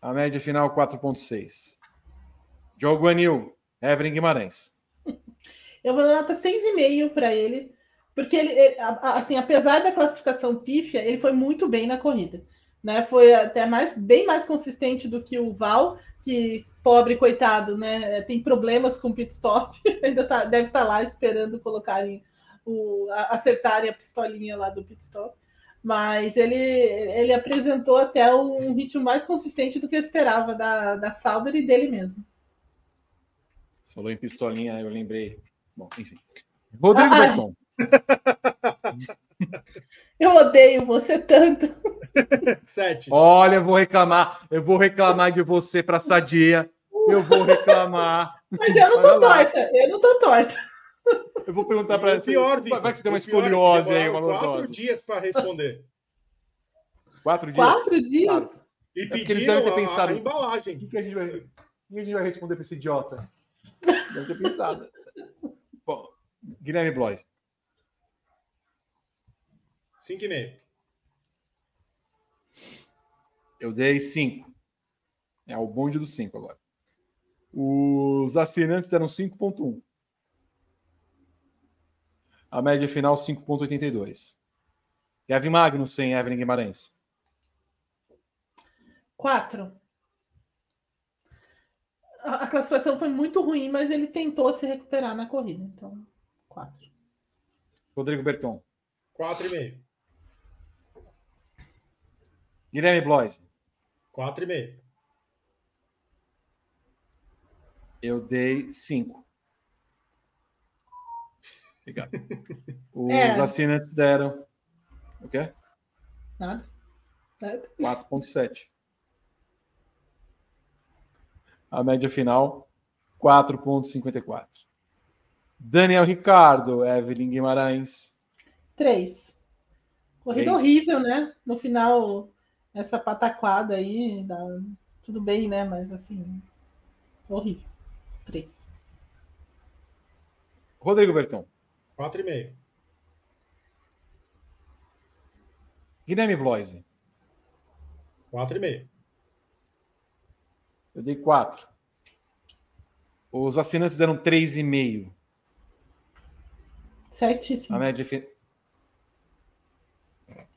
A média final 4,6. Diogo Anil, Evelyn Guimarães. Eu vou dar nota 6,5 para ele, porque ele, assim, apesar da classificação pífia, ele foi muito bem na corrida, né? Foi até bem mais consistente do que o Val, que pobre coitado, né? Tem problemas com pit stop, ainda deve estar lá esperando colocarem acertarem a pistolinha lá do pit stop, mas ele apresentou até um ritmo mais consistente do que eu esperava da Sauber e dele mesmo. Você falou em pistolinha, eu lembrei. Bom, enfim. Rodrigo Berton. Eu odeio você tanto. 7. Olha, eu vou reclamar de você para Sadia. Eu vou reclamar. Mas eu não tô torta. Eu vou perguntar para ela. Vai que você tem uma escoliose aí, uma lordose. 4 dias para responder. 4 dias? 4 dias? Claro. E pediram a embalagem. O que a gente vai responder para esse idiota? Deve ter pensado. Bom, Guilherme Bloise. 5,5. Eu dei 5. É o bonde do 5 agora. Os assinantes deram 5,1. A média final, 5,82. Gavin Magnussen, Evelyn Guimarães. 4. a classificação foi muito ruim, mas ele tentou se recuperar na corrida. Então, 4. Rodrigo Berton. 4,5. Guilherme Blois. 4,5. Eu dei 5. Obrigado. Os assinantes deram... O quê? Nada. 4,7. A média final, 4,54. Daniel Ricciardo, Evelyn Guimarães. 3. Corrida horrível, né? No final, essa pataquada aí, tudo bem, né? Mas assim, horrível. 3. Rodrigo Berton. 4,5. Guilherme Bloise. 4,5. Eu dei 4. Os assinantes deram 3,5. Certíssimo. A média final.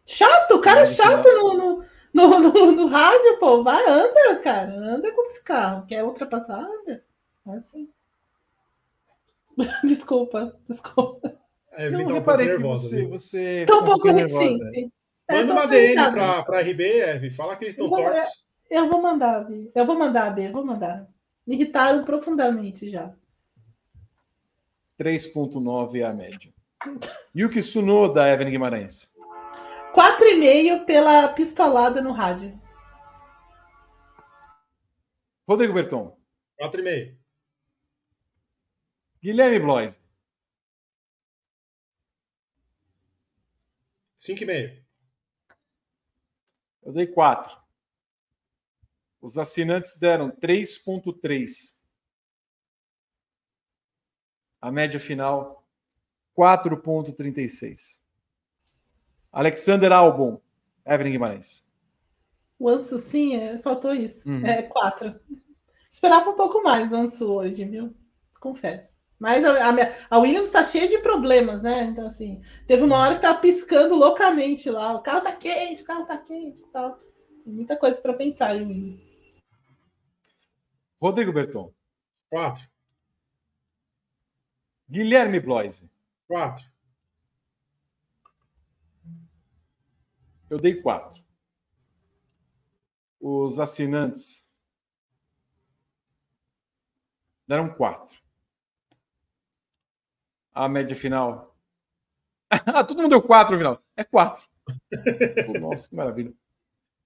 Chato, cara, chato no rádio, pô. Vai, anda, cara. Anda com esse carro. Quer ultrapassar? Anda. É assim. Desculpa. É, não, reparei que você estou um pouco nervosa. Manda uma DM para a RB, Ev. Fala que eles estão tortos. Eu vou mandar, Bi. Eu vou mandar. Me irritaram profundamente já. 3,9 é a média. Yuki Tsunoda, Evelyn Guimarães. 4,5 pela pistolada no rádio. Rodrigo Berton. 4,5. Guilherme Blois. 5,5. Eu dei 4. Os assinantes deram 3,3. A média final, 4,36. Alexander Albon, Evelyn Guimarães. O Ansu, sim, faltou isso. Uhum. 4. Esperava um pouco mais do Ansu hoje, viu? Confesso. Mas a Williams está cheia de problemas, né? Então, assim, teve uma hora que estava piscando loucamente lá. O carro tá quente e tal. Muita coisa para pensar em Williams. Rodrigo Berton. 4. Guilherme Bloise. 4. Eu dei 4. Os assinantes deram 4. A média final. Todo mundo deu 4 no final. É 4. Nossa, que maravilha.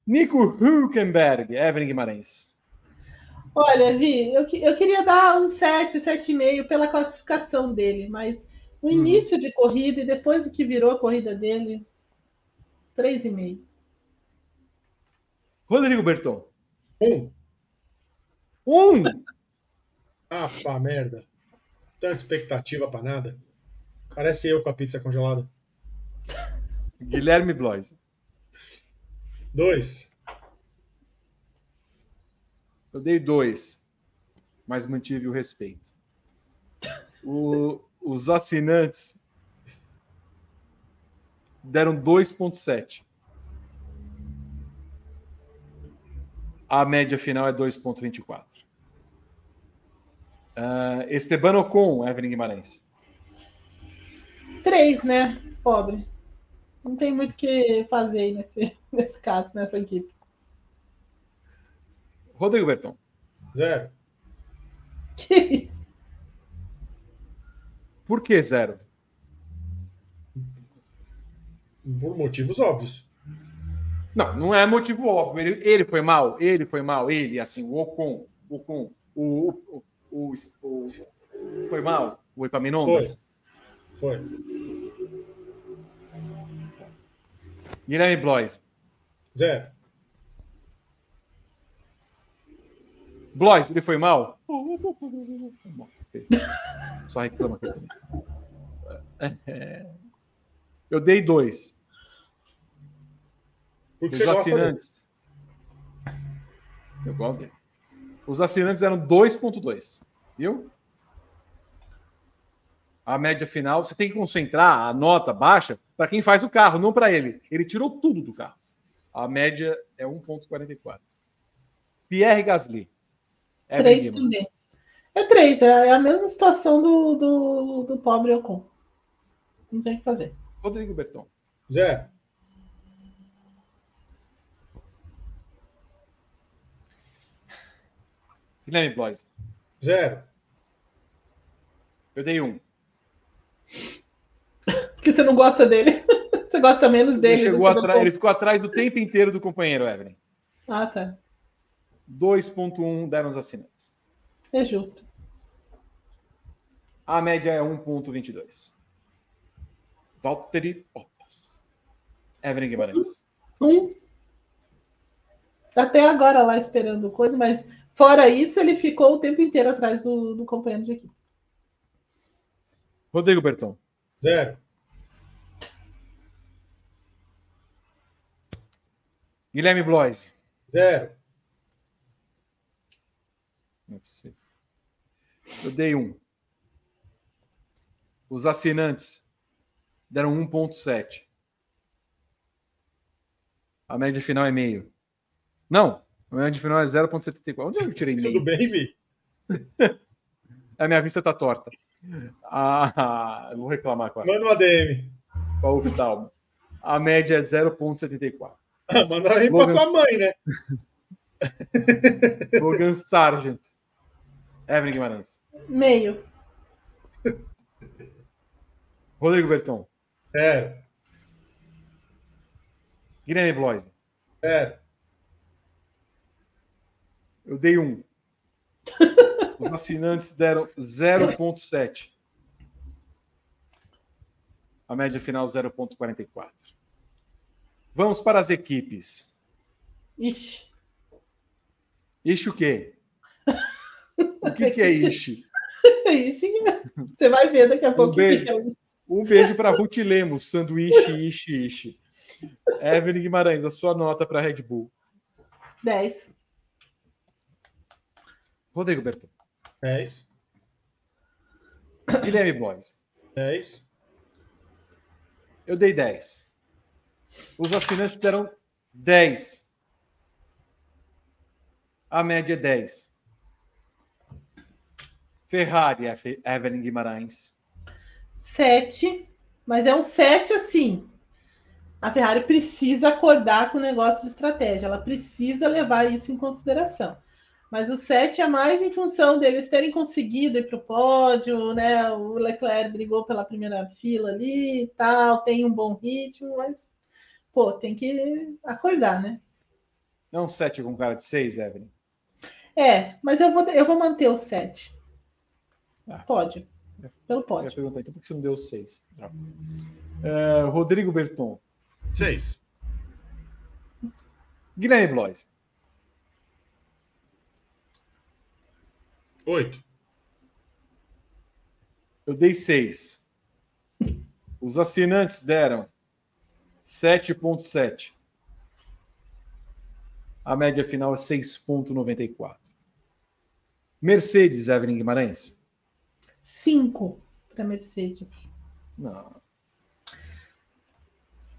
Nico Hülkenberg, Evelyn Guimarães. Olha, Vi, eu queria dar um 7, 7,5 pela classificação dele, mas o início de corrida e depois o que virou a corrida dele, 3,5. Rodrigo Berton. 1. 1? Ah, pá, merda. Tanta expectativa pra nada. Parece eu com a pizza congelada. Guilherme Blois. 2. Eu dei 2, mas mantive o respeito. Os assinantes deram 2,7. A média final é 2,24. Esteban Ocon, Evelyn Guimarães. 3, né? Pobre. Não tem muito o que fazer aí nesse caso, nessa equipe. Rodrigo Berton. 0. Que isso? Por que 0? Por motivos óbvios. Não é motivo óbvio. Ele foi mal. Ele, assim, o Ocon. Foi mal? O Epaminondas? Foi. Guilherme Blois. 0. Blois, ele foi mal? Só reclama aqui também. Eu dei 2. Os assinantes. Eu gosto dele. Os assinantes eram 2,2. Viu? A média final, você tem que concentrar a nota baixa para quem faz o carro, não para ele. Ele tirou tudo do carro. A média é 1,44. Pierre Gasly. 3 também. É três, é a mesma situação do pobre Ocon. Não tem o que fazer. Rodrigo Berton. Zé. Guilherme Blois. Zero. Eu dei um. Porque você não gosta dele. Você gosta menos dele. Ele ficou atrás do tempo inteiro do companheiro, Evelyn. Ah, tá. 2.1 deram os assinantes. É justo. A média é 1.22. Valtteri Bottas. Evelyn Guimarães. Um. Até agora lá esperando coisa, mas... Fora isso, ele ficou o tempo inteiro atrás do companheiro de equipe. Rodrigo Berton. Zero. Guilherme Blois. Zero. Não é possível. Eu dei um. Os assinantes deram 1.7. A média final é meio. Não. O meu de final é 0.74. Onde eu tirei meio? Tudo bem, Vi? A minha vista tá torta. Ah, eu vou reclamar com ela. Manda uma DM. A média é 0.74. Ah, manda aí pra tua mãe, né? Logan Sargeant. Evelyn Guimarães. Meio. Rodrigo Berton. É. Guilherme Blois. É. Eu dei um. Os assinantes deram 0.7. A média final 0.44. Vamos para as equipes. Ixi. Ixi o quê? O que é Ixi? Ixi. Você vai ver daqui a pouco. Um beijo para Ruth Lemos. Sanduíche, Ixi, Ixi. Evelyn Guimarães, a sua nota para a Red Bull. 10. Rodrigo Berton. 10. Guilherme Blois. 10. Eu dei 10. Os assinantes deram 10. A média é 10. Ferrari, Evelyn Guimarães. 7. Mas é um 7 assim. A Ferrari precisa acordar com o negócio de estratégia. Ela precisa levar isso em consideração. Mas o 7 é mais em função deles terem conseguido ir para o pódio, né? O Leclerc brigou pela primeira fila ali e tal, tem um bom ritmo, mas, pô, tem que acordar, né? Não 7 com cara de 6, Evelyn? É, mas eu vou manter o 7. Ah, pódio. Pelo pódio. Eu ia perguntar, então por que você não deu o 6? Rodrigo Berton. 6. Guilherme Blois. 8. Eu dei 6. Os assinantes deram 7.7. A média final é 6.94. Mercedes, Evelyn Guimarães? 5 para Mercedes. Não.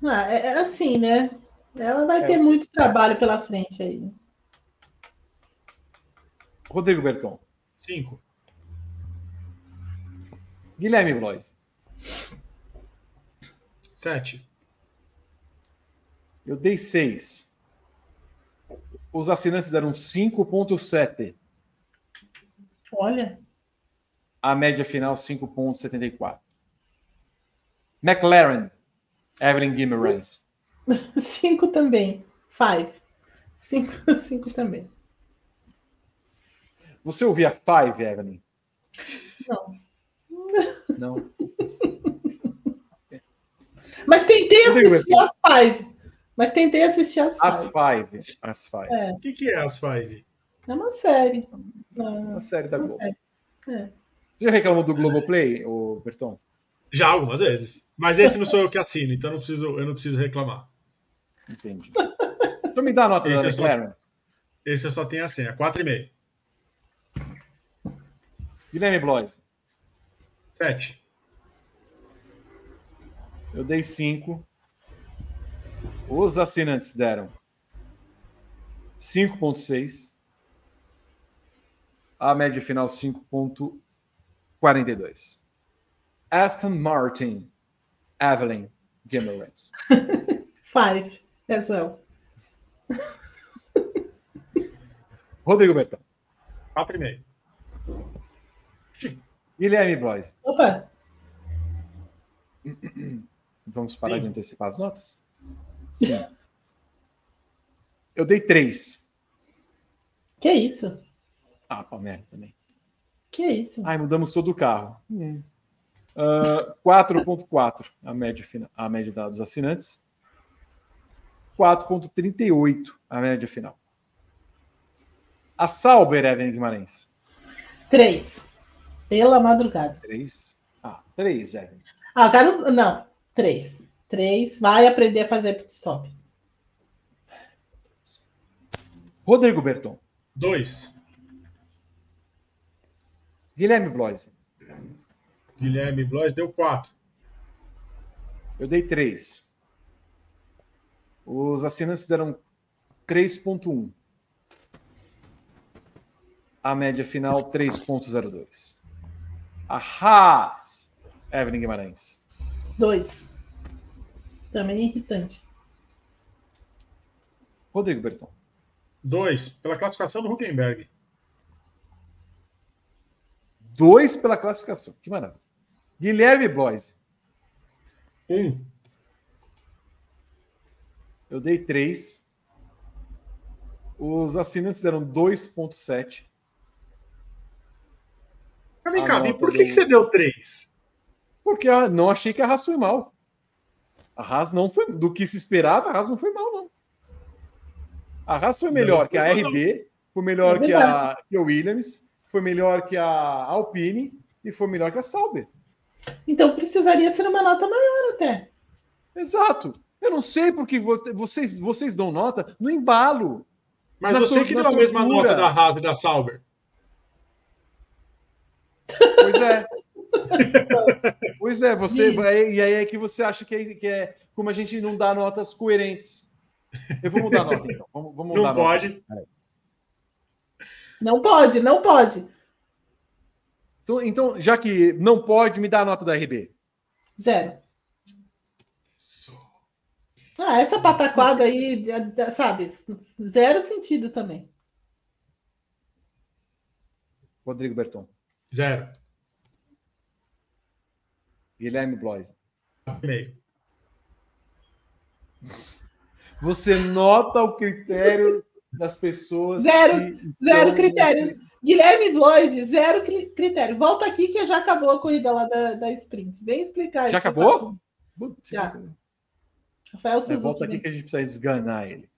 Ah, é assim, né? Ela vai ter muito trabalho pela frente aí. Rodrigo Berton. 5. Guilherme Blois. 7. Eu dei 6. Os assinantes deram 5.7. Olha. A média final 5.74. McLaren. Evelyn Guimarães. 5 também. 5 também. Você ouvia Five, Evelyn? Não. Mas tentei assistir as Five. As Five. É. O que é as Five? É uma série. Uma série da Globo. É. Você já reclamou do Globoplay, ô Berton? Já, algumas vezes. Mas esse não sou eu que assino, então eu não preciso reclamar. Entendi. Então me dá a nota, McLaren. Esse eu só tenho a senha, 4,5. Guilherme Blois. 7. Eu dei 5. Os assinantes deram 5.6. A média final 5.42. Aston Martin, Evelyn Guimarães. 5 as well. Rodrigo Bertão. 4,5. Guilherme Blois. Opa! Vamos parar de antecipar as notas? Sim. Eu dei 3. Que isso? Ah, Palmeiras também. Que isso? Ai, mudamos todo o carro. 4.4 a média dos assinantes. 4.38 a média final. A Sauber, Evelyn Guimarães. 3. Pela madrugada. 3. Ah, 3, Evelyn. Ah, cara, não. 3. 3. Vai aprender a fazer pit stop. Rodrigo Berton. 2. Guilherme Blois. Guilherme Blois deu 4. Eu dei 3. Os assinantes deram 3.1. A média final, 3.02. A Haas, Evelyn Guimarães. 2. Também é irritante. Rodrigo Berton. 2, pela classificação do Hülkenberg. 2 pela classificação. Que maravilha. Guilherme Blois. 1. Eu dei 3. Os assinantes deram 2.7. Vem cá, e por que você deu 3? Porque eu não achei que a Haas foi mal. A Haas não foi... Do que se esperava, a Haas não foi mal, não. A Haas foi melhor que a RB, foi melhor que a Williams, foi melhor que a Alpine e foi melhor que a Sauber. Então precisaria ser uma nota maior até. Exato. Eu não sei porque vocês dão nota no embalo. Mas eu sei que deu a mesma nota da Haas e da Sauber. Pois é. Pois é, você vai, e aí é que você acha que é como a gente não dá notas coerentes. Eu vou mudar a nota, então. Vamos mudar. Não pode. Não pode. Então, já que não pode, me dá a nota da RB. 0. Ah, essa pataquada aí, sabe? 0 sentido também. Rodrigo Berton. 0. Guilherme Blois. 4,5. Você nota o critério das pessoas. 0 critério. Assim. Guilherme Blois, 0 critério. Volta aqui que já acabou a corrida lá da sprint. Vem explicar isso. Já acabou? Já. Rafael Sibila. Volta aqui que a gente precisa esganar ele.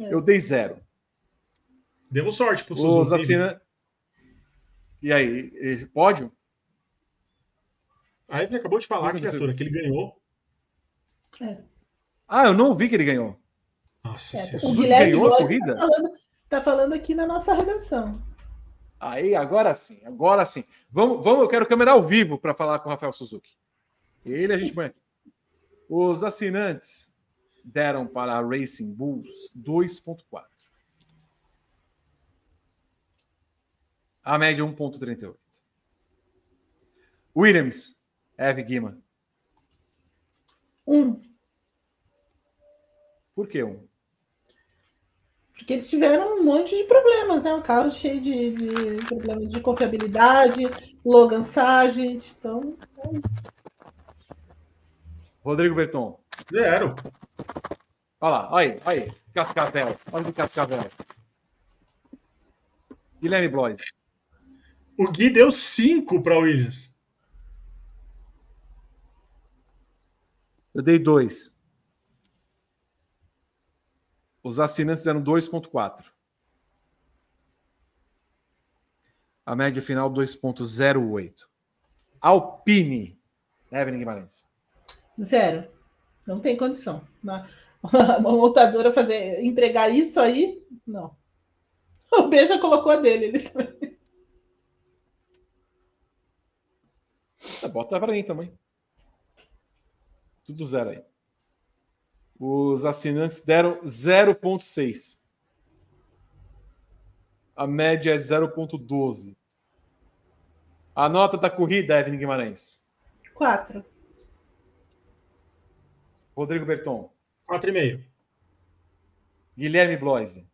É. Eu dei 0. Demos sorte pro Suzuki. Os assinantes. E aí, pódio? Aí ele acabou de falar, criatura, que ele ganhou. É. Ah, eu não ouvi que ele ganhou. Nossa, o Guilherme ganhou a corrida? Tá falando aqui na nossa redação. Aí, agora sim. Vamos, eu quero câmera ao vivo para falar com o Rafael Suzuki. Ele a gente põe aqui. Os assinantes deram para a Racing Bulls 2.4. A média 1.38. Williams, Eve Guima. 1. Por que 1? Porque eles tiveram um monte de problemas, né? Um carro cheio de problemas de confiabilidade, Logan Sargeant, então... Rodrigo Berton. 0. Olha aí. Cascavel. Olha do Cascavel. Guilherme Blois. O Gui deu 5 para Williams. Eu dei 2. Os assinantes deram 2.4. A média final 2.08. Alpine. Evelyn Guimarães. 0. Não tem condição. Uma montadora entregar isso aí? Não. O B já colocou a dele. Ele também. Bota para mim também. Tudo 0 aí. Os assinantes deram 0.6. a média é 0,12. A nota da corrida, Evelyn Guimarães? 4. Rodrigo Berton? 4,5. Guilherme Bloise?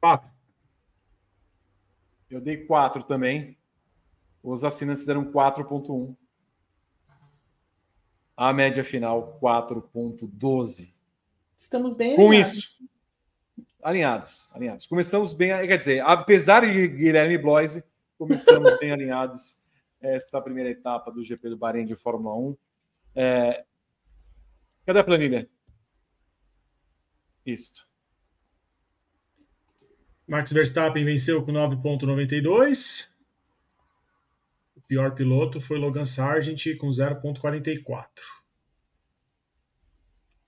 4. Eu dei 4 também. Os assinantes deram 4,1. A média final, 4,12. Estamos bem com alinhados. Isso. Alinhados. Começamos bem, quer dizer, apesar de Guilherme Bloise, começamos bem alinhados esta primeira etapa do GP do Bahrein de Fórmula 1. Cadê a planilha? Isto. Max Verstappen venceu com 9,92. O pior piloto foi Logan Sargeant com 0,44.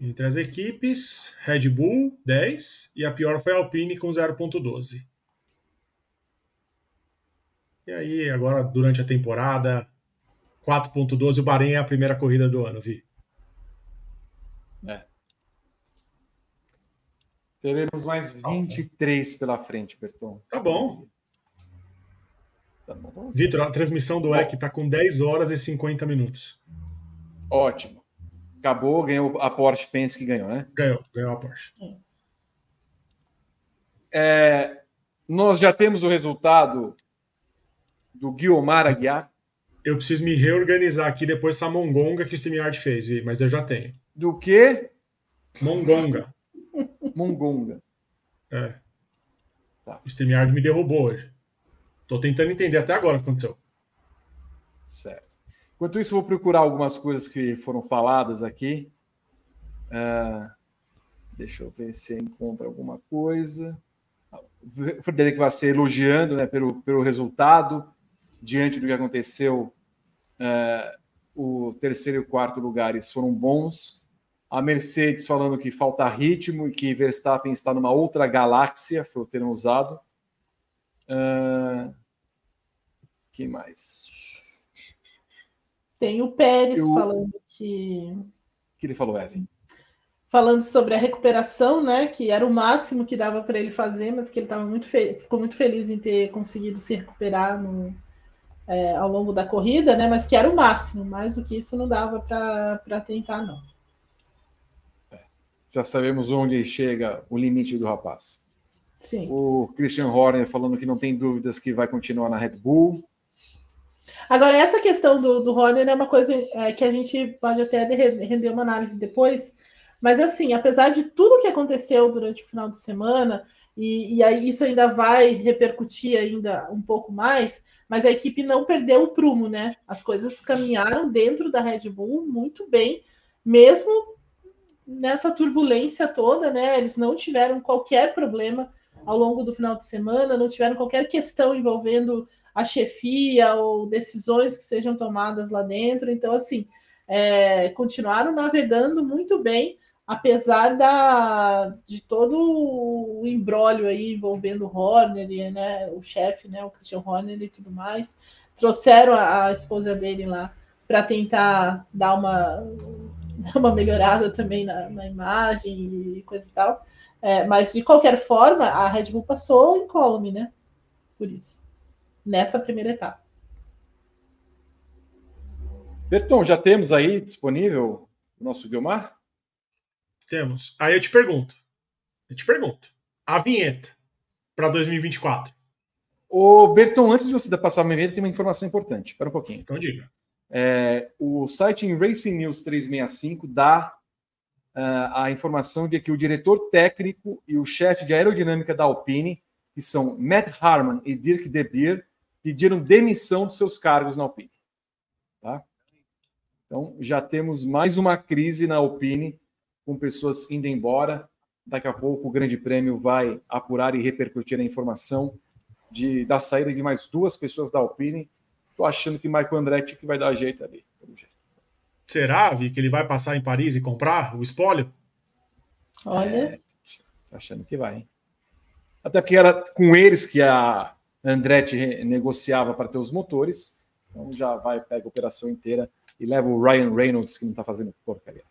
Entre as equipes, Red Bull, 10. E a pior foi a Alpine com 0,12. E aí, agora, durante a temporada, 4,12. O Bahrein é a primeira corrida do ano, Vi. Teremos mais 23 pela frente, Berton. Tá bom. Vitor, a transmissão do WEC está com 10 horas e 50 minutos. Ótimo. Acabou, ganhou a Porsche, pensa que ganhou, né? Ganhou a Porsche. Nós já temos o resultado do Guiomar Aguiar. Eu preciso me reorganizar aqui depois dessa mongonga que o StreamYard fez, Vi, mas eu já tenho. Do quê? Mongonga. Tá. O StreamYard me derrubou hoje. Tô tentando entender até agora o que aconteceu. Certo. Enquanto isso, vou procurar algumas coisas que foram faladas aqui. Deixa eu ver se encontro alguma coisa. O Frederico vai ser elogiando, né, pelo resultado, diante do que aconteceu. O terceiro e o quarto lugares foram bons. A Mercedes falando que falta ritmo e que Verstappen está numa outra galáxia, foi o termo usado. Quem mais? Tem o Pérez falando que... O que ele falou, Evelyn? Falando sobre a recuperação, né? Que era o máximo que dava para ele fazer, mas que ele tava ficou muito feliz em ter conseguido se recuperar ao longo da corrida, né? Mas que era o máximo, mais do que isso não dava para tentar, não. Já sabemos onde chega o limite do rapaz. Sim. O Christian Horner falando que não tem dúvidas que vai continuar na Red Bull. Agora, essa questão do Horner é uma coisa que a gente pode até render uma análise depois, mas assim, apesar de tudo que aconteceu durante o final de semana, e aí isso ainda vai repercutir ainda um pouco mais, mas a equipe não perdeu o prumo, né? As coisas caminharam dentro da Red Bull muito bem, mesmo nessa turbulência toda, né? Eles não tiveram qualquer problema ao longo do final de semana, não tiveram qualquer questão envolvendo a chefia ou decisões que sejam tomadas lá dentro. Então, assim, continuaram navegando muito bem, apesar de todo o imbróglio aí envolvendo o Horner, e, né, o chefe, né, o Christian Horner e tudo mais. Trouxeram a esposa dele lá para tentar dar uma melhorada também na imagem e coisa e tal, mas de qualquer forma a Red Bull passou incólume, né, por isso, nessa primeira etapa. Berton, já temos aí disponível o nosso Guiomar? Temos. Aí eu te pergunto, a vinheta para 2024. Ô Berton, antes de você passar a vinheta, tem uma informação importante, espera um pouquinho. Então diga. O site em Racing News 365 dá a informação de que o diretor técnico e o chefe de aerodinâmica da Alpine, que são Matt Harman e Dirk De Beer, pediram demissão dos seus cargos na Alpine. Tá? Então, já temos mais uma crise na Alpine, com pessoas indo embora. Daqui a pouco o Grande Prêmio vai apurar e repercutir a informação da saída de mais 2 pessoas da Alpine. Tô achando que Marco Andretti que vai dar jeito ali. Será, Vi, que ele vai passar em Paris e comprar o espólio? Olha. Tô achando que vai, hein? Até porque era com eles que a Andretti negociava para ter os motores. Então já vai, pega a operação inteira e leva o Ryan Reynolds, que não tá fazendo porcaria.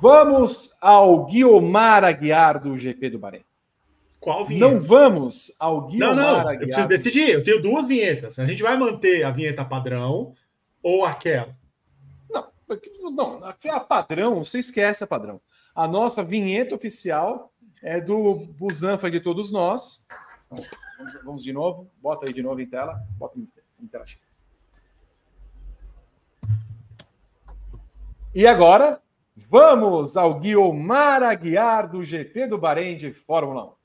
Vamos ao Guiomar Aguiar do GP do Bahrein. Qual vinheta? Não vamos ao Guilherme. Não, eu preciso decidir. Eu tenho duas vinhetas. A gente vai manter a vinheta padrão ou aquela? Não, aquela padrão, você esquece a padrão. A nossa vinheta oficial é do Busanfa de todos nós. Vamos de novo. Bota aí de novo em tela. Bota em tela. E agora, vamos ao Guiomar Aguiar do GP do Bahrein de Fórmula 1.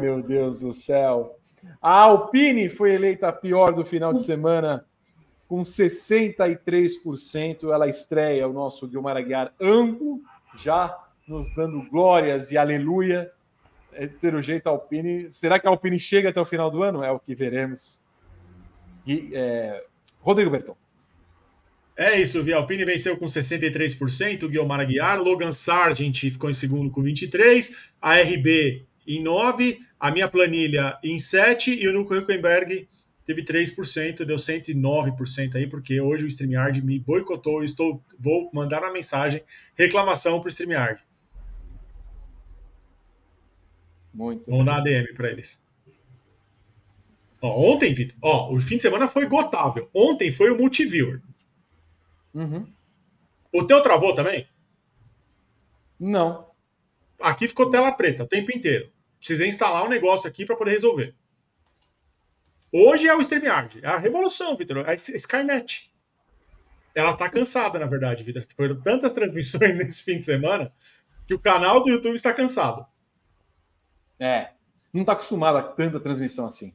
Meu Deus do céu. A Alpine foi eleita a pior do final de semana com 63%. Ela estreia o nosso Guiomar Aguiar amplo, já nos dando glórias e aleluia. É ter o jeito Alpine. Será que a Alpine chega até o final do ano? É o que veremos. E, Rodrigo Berton. É isso, Vi. Alpine venceu com 63%. Guiomar Aguiar. Logan Sargeant ficou em segundo com 23%. A RB em 9%. A minha planilha em 7%. E o Nico Hülkenberg teve 3%, deu 109% aí, porque hoje o StreamYard me boicotou. Vou mandar uma mensagem, reclamação para o StreamYard. Muito. Vamos dar ADM para eles. Ó, ontem, Vitor, o fim de semana foi gotável. Ontem foi o Multiviewer. Uhum. O teu travou também? Não. Aqui ficou tela preta o tempo inteiro. Precisei instalar um negócio aqui para poder resolver. Hoje é o StreamYard, é a revolução, Vitor, é a Skynet. Ela tá cansada, na verdade, Vitor. Foram tantas transmissões nesse fim de semana que o canal do YouTube está cansado. É, não tá acostumado a tanta transmissão assim.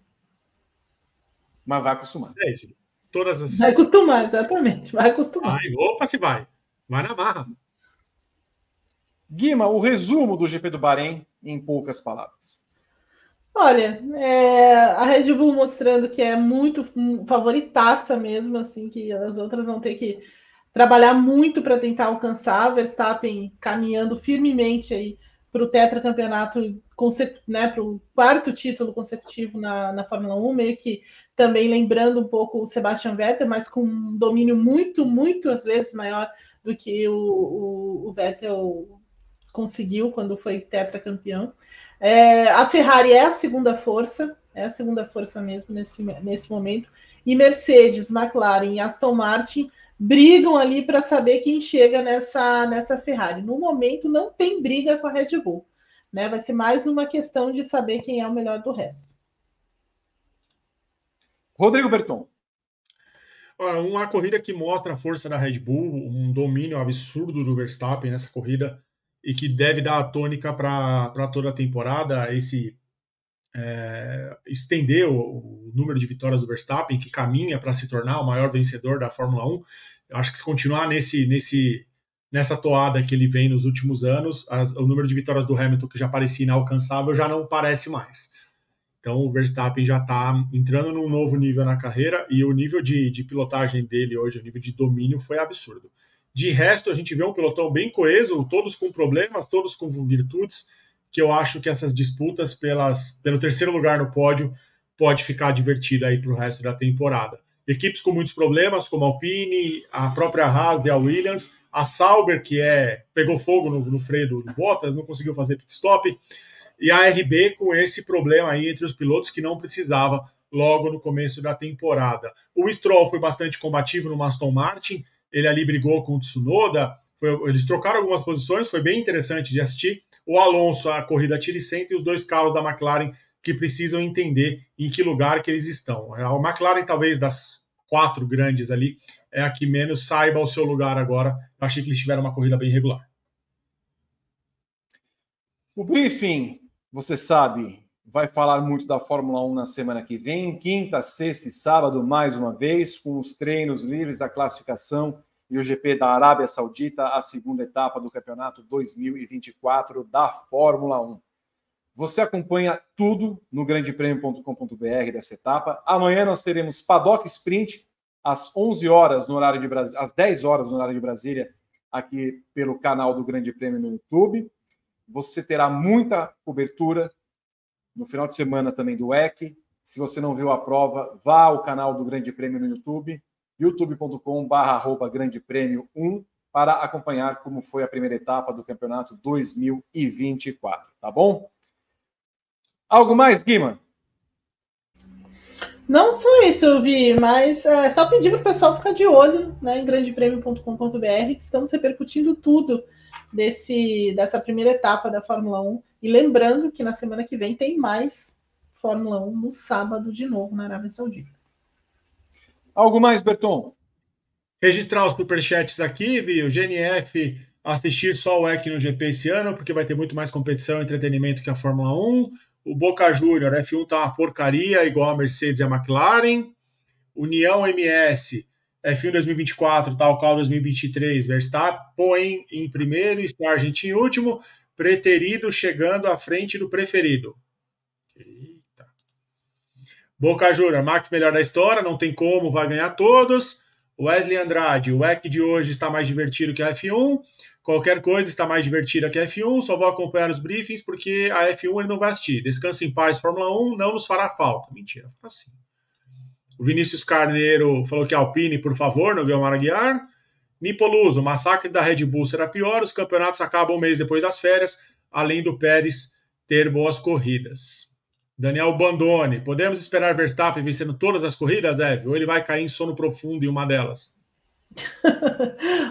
Mas vai acostumar. É isso. Todas as... Vai acostumar, exatamente. Vai acostumar. Vai, opa, se vai. Vai na marra. Guima, o resumo do GP do Bahrein em poucas palavras. Olha, a Red Bull mostrando que é muito favoritaça mesmo, assim, que as outras vão ter que trabalhar muito para tentar alcançar. Verstappen caminhando firmemente aí para o tetracampeonato, né, para o quarto título consecutivo na Fórmula 1, meio que também lembrando um pouco o Sebastian Vettel, mas com um domínio muito, muito às vezes maior do que o Vettel conseguiu quando foi tetracampeão. A Ferrari é a segunda força mesmo nesse momento, e Mercedes, McLaren e Aston Martin brigam ali para saber quem chega nessa Ferrari. No momento não tem briga com a Red Bull, né? Vai ser mais uma questão de saber quem é o melhor do resto. Rodrigo Berton. Olha, uma corrida que mostra a força da Red Bull, um domínio absurdo do Verstappen nessa corrida, e que deve dar a tônica para toda a temporada, estender o número de vitórias do Verstappen, que caminha para se tornar o maior vencedor da Fórmula 1. Eu acho que se continuar nessa toada que ele vem nos últimos anos, o número de vitórias do Hamilton, que já parecia inalcançável, já não parece mais. Então o Verstappen já está entrando num novo nível na carreira, e o nível de pilotagem dele hoje, o nível de domínio foi absurdo. De resto, a gente vê um pelotão bem coeso, todos com problemas, todos com virtudes, que eu acho que essas disputas pelo terceiro lugar no pódio pode ficar divertida aí para o resto da temporada. Equipes com muitos problemas, como a Alpine, a própria Haas e a Williams, a Sauber, que pegou fogo no freio do Bottas, não conseguiu fazer pit stop, e a RB com esse problema aí entre os pilotos que não precisava logo no começo da temporada. O Stroll foi bastante combativo no Aston Martin, ele ali brigou com o Tsunoda, eles trocaram algumas posições, foi bem interessante de assistir. O Alonso, a corrida tira e senta, e os dois carros da McLaren que precisam entender em que lugar que eles estão. A McLaren, talvez, das quatro grandes ali, é a que menos saiba o seu lugar agora. Achei que eles tiveram uma corrida bem regular. O briefing, você sabe, vai falar muito da Fórmula 1 na semana que vem, quinta, sexta e sábado, mais uma vez, com os treinos livres, a classificação e o GP da Arábia Saudita, a segunda etapa do campeonato 2024 da Fórmula 1. Você acompanha tudo no grandepremio.com.br dessa etapa. Amanhã nós teremos Paddock Sprint, às 11 horas no horário de Brasília, às 10 horas no horário de Brasília, aqui pelo canal do Grande Prêmio no YouTube. Você terá muita cobertura no final de semana também do WEC. Se você não viu a prova, vá ao canal do Grande Prêmio no YouTube, youtube.com/@grandepremio1, para acompanhar como foi a primeira etapa do campeonato 2024, tá bom? Algo mais, Guima? Não só isso, Vi, mas é só pedir para o pessoal ficar de olho, né, em grandepremio.com.br, que estamos repercutindo tudo dessa primeira etapa da Fórmula 1. E lembrando que na semana que vem tem mais Fórmula 1 no sábado de novo na Arábia Saudita. Algo mais, Berton? Registrar os superchats aqui, Vi, o GNF assistir só o WEC no GP esse ano, porque vai ter muito mais competição e entretenimento que a Fórmula 1. O Boca Júnior, F1 tá uma porcaria, igual a Mercedes e a McLaren. União MS, F1 2024, tal qual 2023, Verstappen em primeiro e Sargeant em último, preterido chegando à frente do preferido. Eita. Boca Júnior, Max melhor da história, não tem como, vai ganhar todos. Wesley Andrade, o WEC de hoje está mais divertido que a F1. Qualquer coisa está mais divertida que a F1, só vou acompanhar os briefings porque a F1 ele não vai assistir. Descansa em paz, Fórmula 1, não nos fará falta. Mentira, fica assim. O Vinícius Carneiro falou que Alpine, por favor, no Guilherme Aguiar. Nipoluso, o massacre da Red Bull será pior, os campeonatos acabam um mês depois das férias, além do Pérez ter boas corridas. Daniel Bandone, podemos esperar Verstappen vencendo todas as corridas, Ev? Ou ele vai cair em sono profundo em uma delas?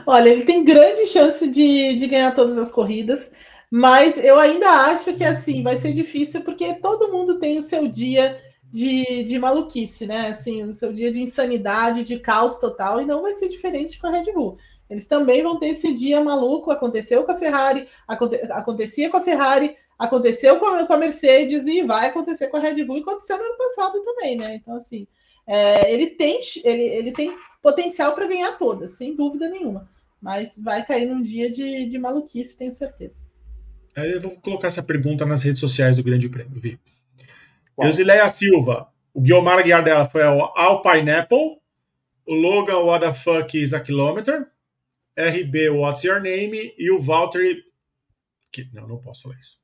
Olha, ele tem grande chance de ganhar todas as corridas, mas eu ainda acho que assim vai ser difícil porque todo mundo tem o seu dia de maluquice, né? Assim, o seu dia de insanidade, de caos total, e não vai ser diferente com a Red Bull. Eles também vão ter esse dia maluco. Aconteceu com a Ferrari, acontecia com a Ferrari, aconteceu com a Mercedes e vai acontecer com a Red Bull, e aconteceu no ano passado também, né? Então, assim, ele tem potencial para ganhar todas, sem dúvida nenhuma. Mas vai cair num dia de maluquice, tenho certeza. Eu vou colocar essa pergunta nas redes sociais do Grande Prêmio, Vi. Eusileia Silva. O Guilherme Aguiar dela foi ao Pineapple. O Logan, what the fuck is a kilometer? RB, what's your name? E o Valtteri... Não posso falar isso.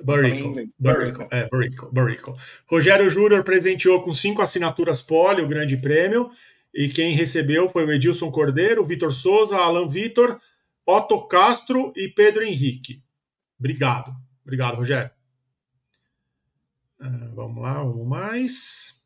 Burico. Rogério Júnior presenteou com 5 assinaturas poli o Grande Prêmio, e quem recebeu foi o Edilson Cordeiro, Vitor Souza, Alan Vitor, Otto Castro e Pedro Henrique. Obrigado, Rogério. Vamos lá, vamos mais.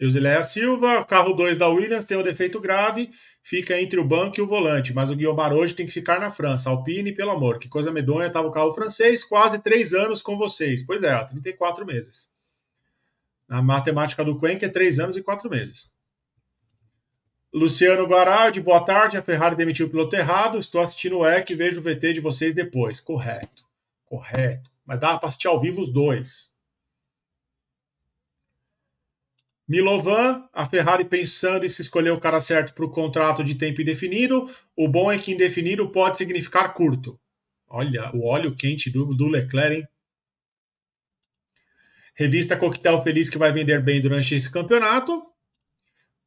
Eusileia Silva, carro 2 da Williams tem um defeito grave, fica entre o banco e o volante, mas o Guilherme hoje tem que ficar na França. Alpine, pelo amor, que coisa medonha, estava o carro francês, quase 3 anos com vocês. Pois é, 34 meses. Na matemática do Cuenca é 3 anos e 4 meses. Luciano Guaraldi, boa tarde, a Ferrari demitiu o piloto errado, estou assistindo o WEC e vejo o VT de vocês depois. Correto, mas dá para assistir ao vivo os dois. Milovan, a Ferrari pensando em se escolher o cara certo para o contrato de tempo indefinido. O bom é que indefinido pode significar curto. Olha, o óleo quente do Leclerc, hein? Revista Coquetel Feliz, que vai vender bem durante esse campeonato.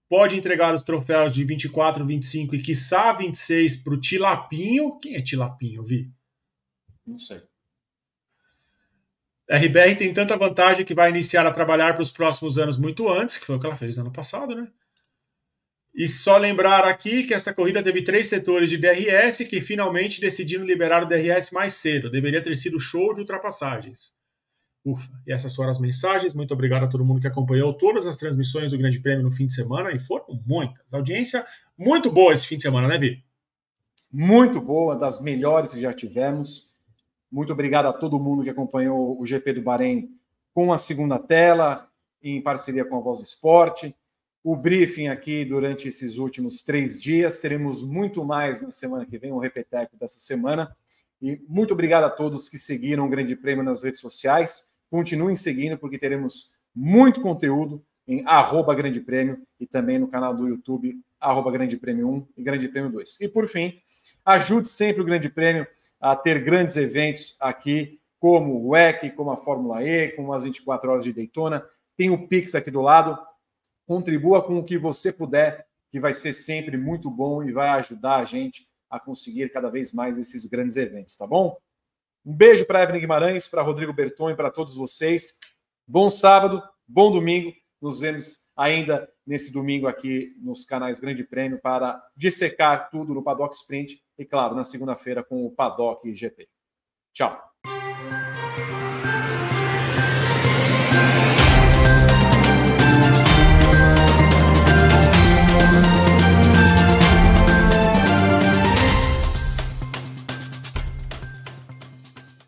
Pode entregar os troféus de 24, 25 e, quiçá, 26 para o Tilapinho. Quem é Tilapinho, Vi? Não sei. RBR tem tanta vantagem que vai iniciar a trabalhar para os próximos anos muito antes, que foi o que ela fez no ano passado, né? E só lembrar aqui que essa corrida teve 3 setores de DRS que finalmente decidiram liberar o DRS mais cedo. Deveria ter sido show de ultrapassagens. Ufa, e essas foram as mensagens. Muito obrigado a todo mundo que acompanhou todas as transmissões do Grande Prêmio no fim de semana, e foram muitas. Audiência muito boa esse fim de semana, né, Vi? Muito boa, das melhores que já tivemos. Muito obrigado a todo mundo que acompanhou o GP do Bahrein com a segunda tela, em parceria com a Voz do Esporte. O briefing aqui durante esses últimos 3 dias. Teremos muito mais na semana que vem, um repeteco dessa semana. E muito obrigado a todos que seguiram o Grande Prêmio nas redes sociais. Continuem seguindo, porque teremos muito conteúdo em @Grande Prêmio e também no canal do YouTube, @Grande Prêmio 1 e Grande Prêmio 2. E por fim, ajude sempre o Grande Prêmio a ter grandes eventos aqui, como o WEC, como a Fórmula E, como as 24 Horas de Daytona. Tem o Pix aqui do lado. Contribua com o que você puder, que vai ser sempre muito bom e vai ajudar a gente a conseguir cada vez mais esses grandes eventos, tá bom? Um beijo para Evelyn Guimarães, para Rodrigo Berton e para todos vocês. Bom sábado, bom domingo. Nos vemos ainda nesse domingo aqui nos canais Grande Prêmio para dissecar tudo no Paddock Sprint e, claro, na segunda-feira com o Paddock GP. Tchau.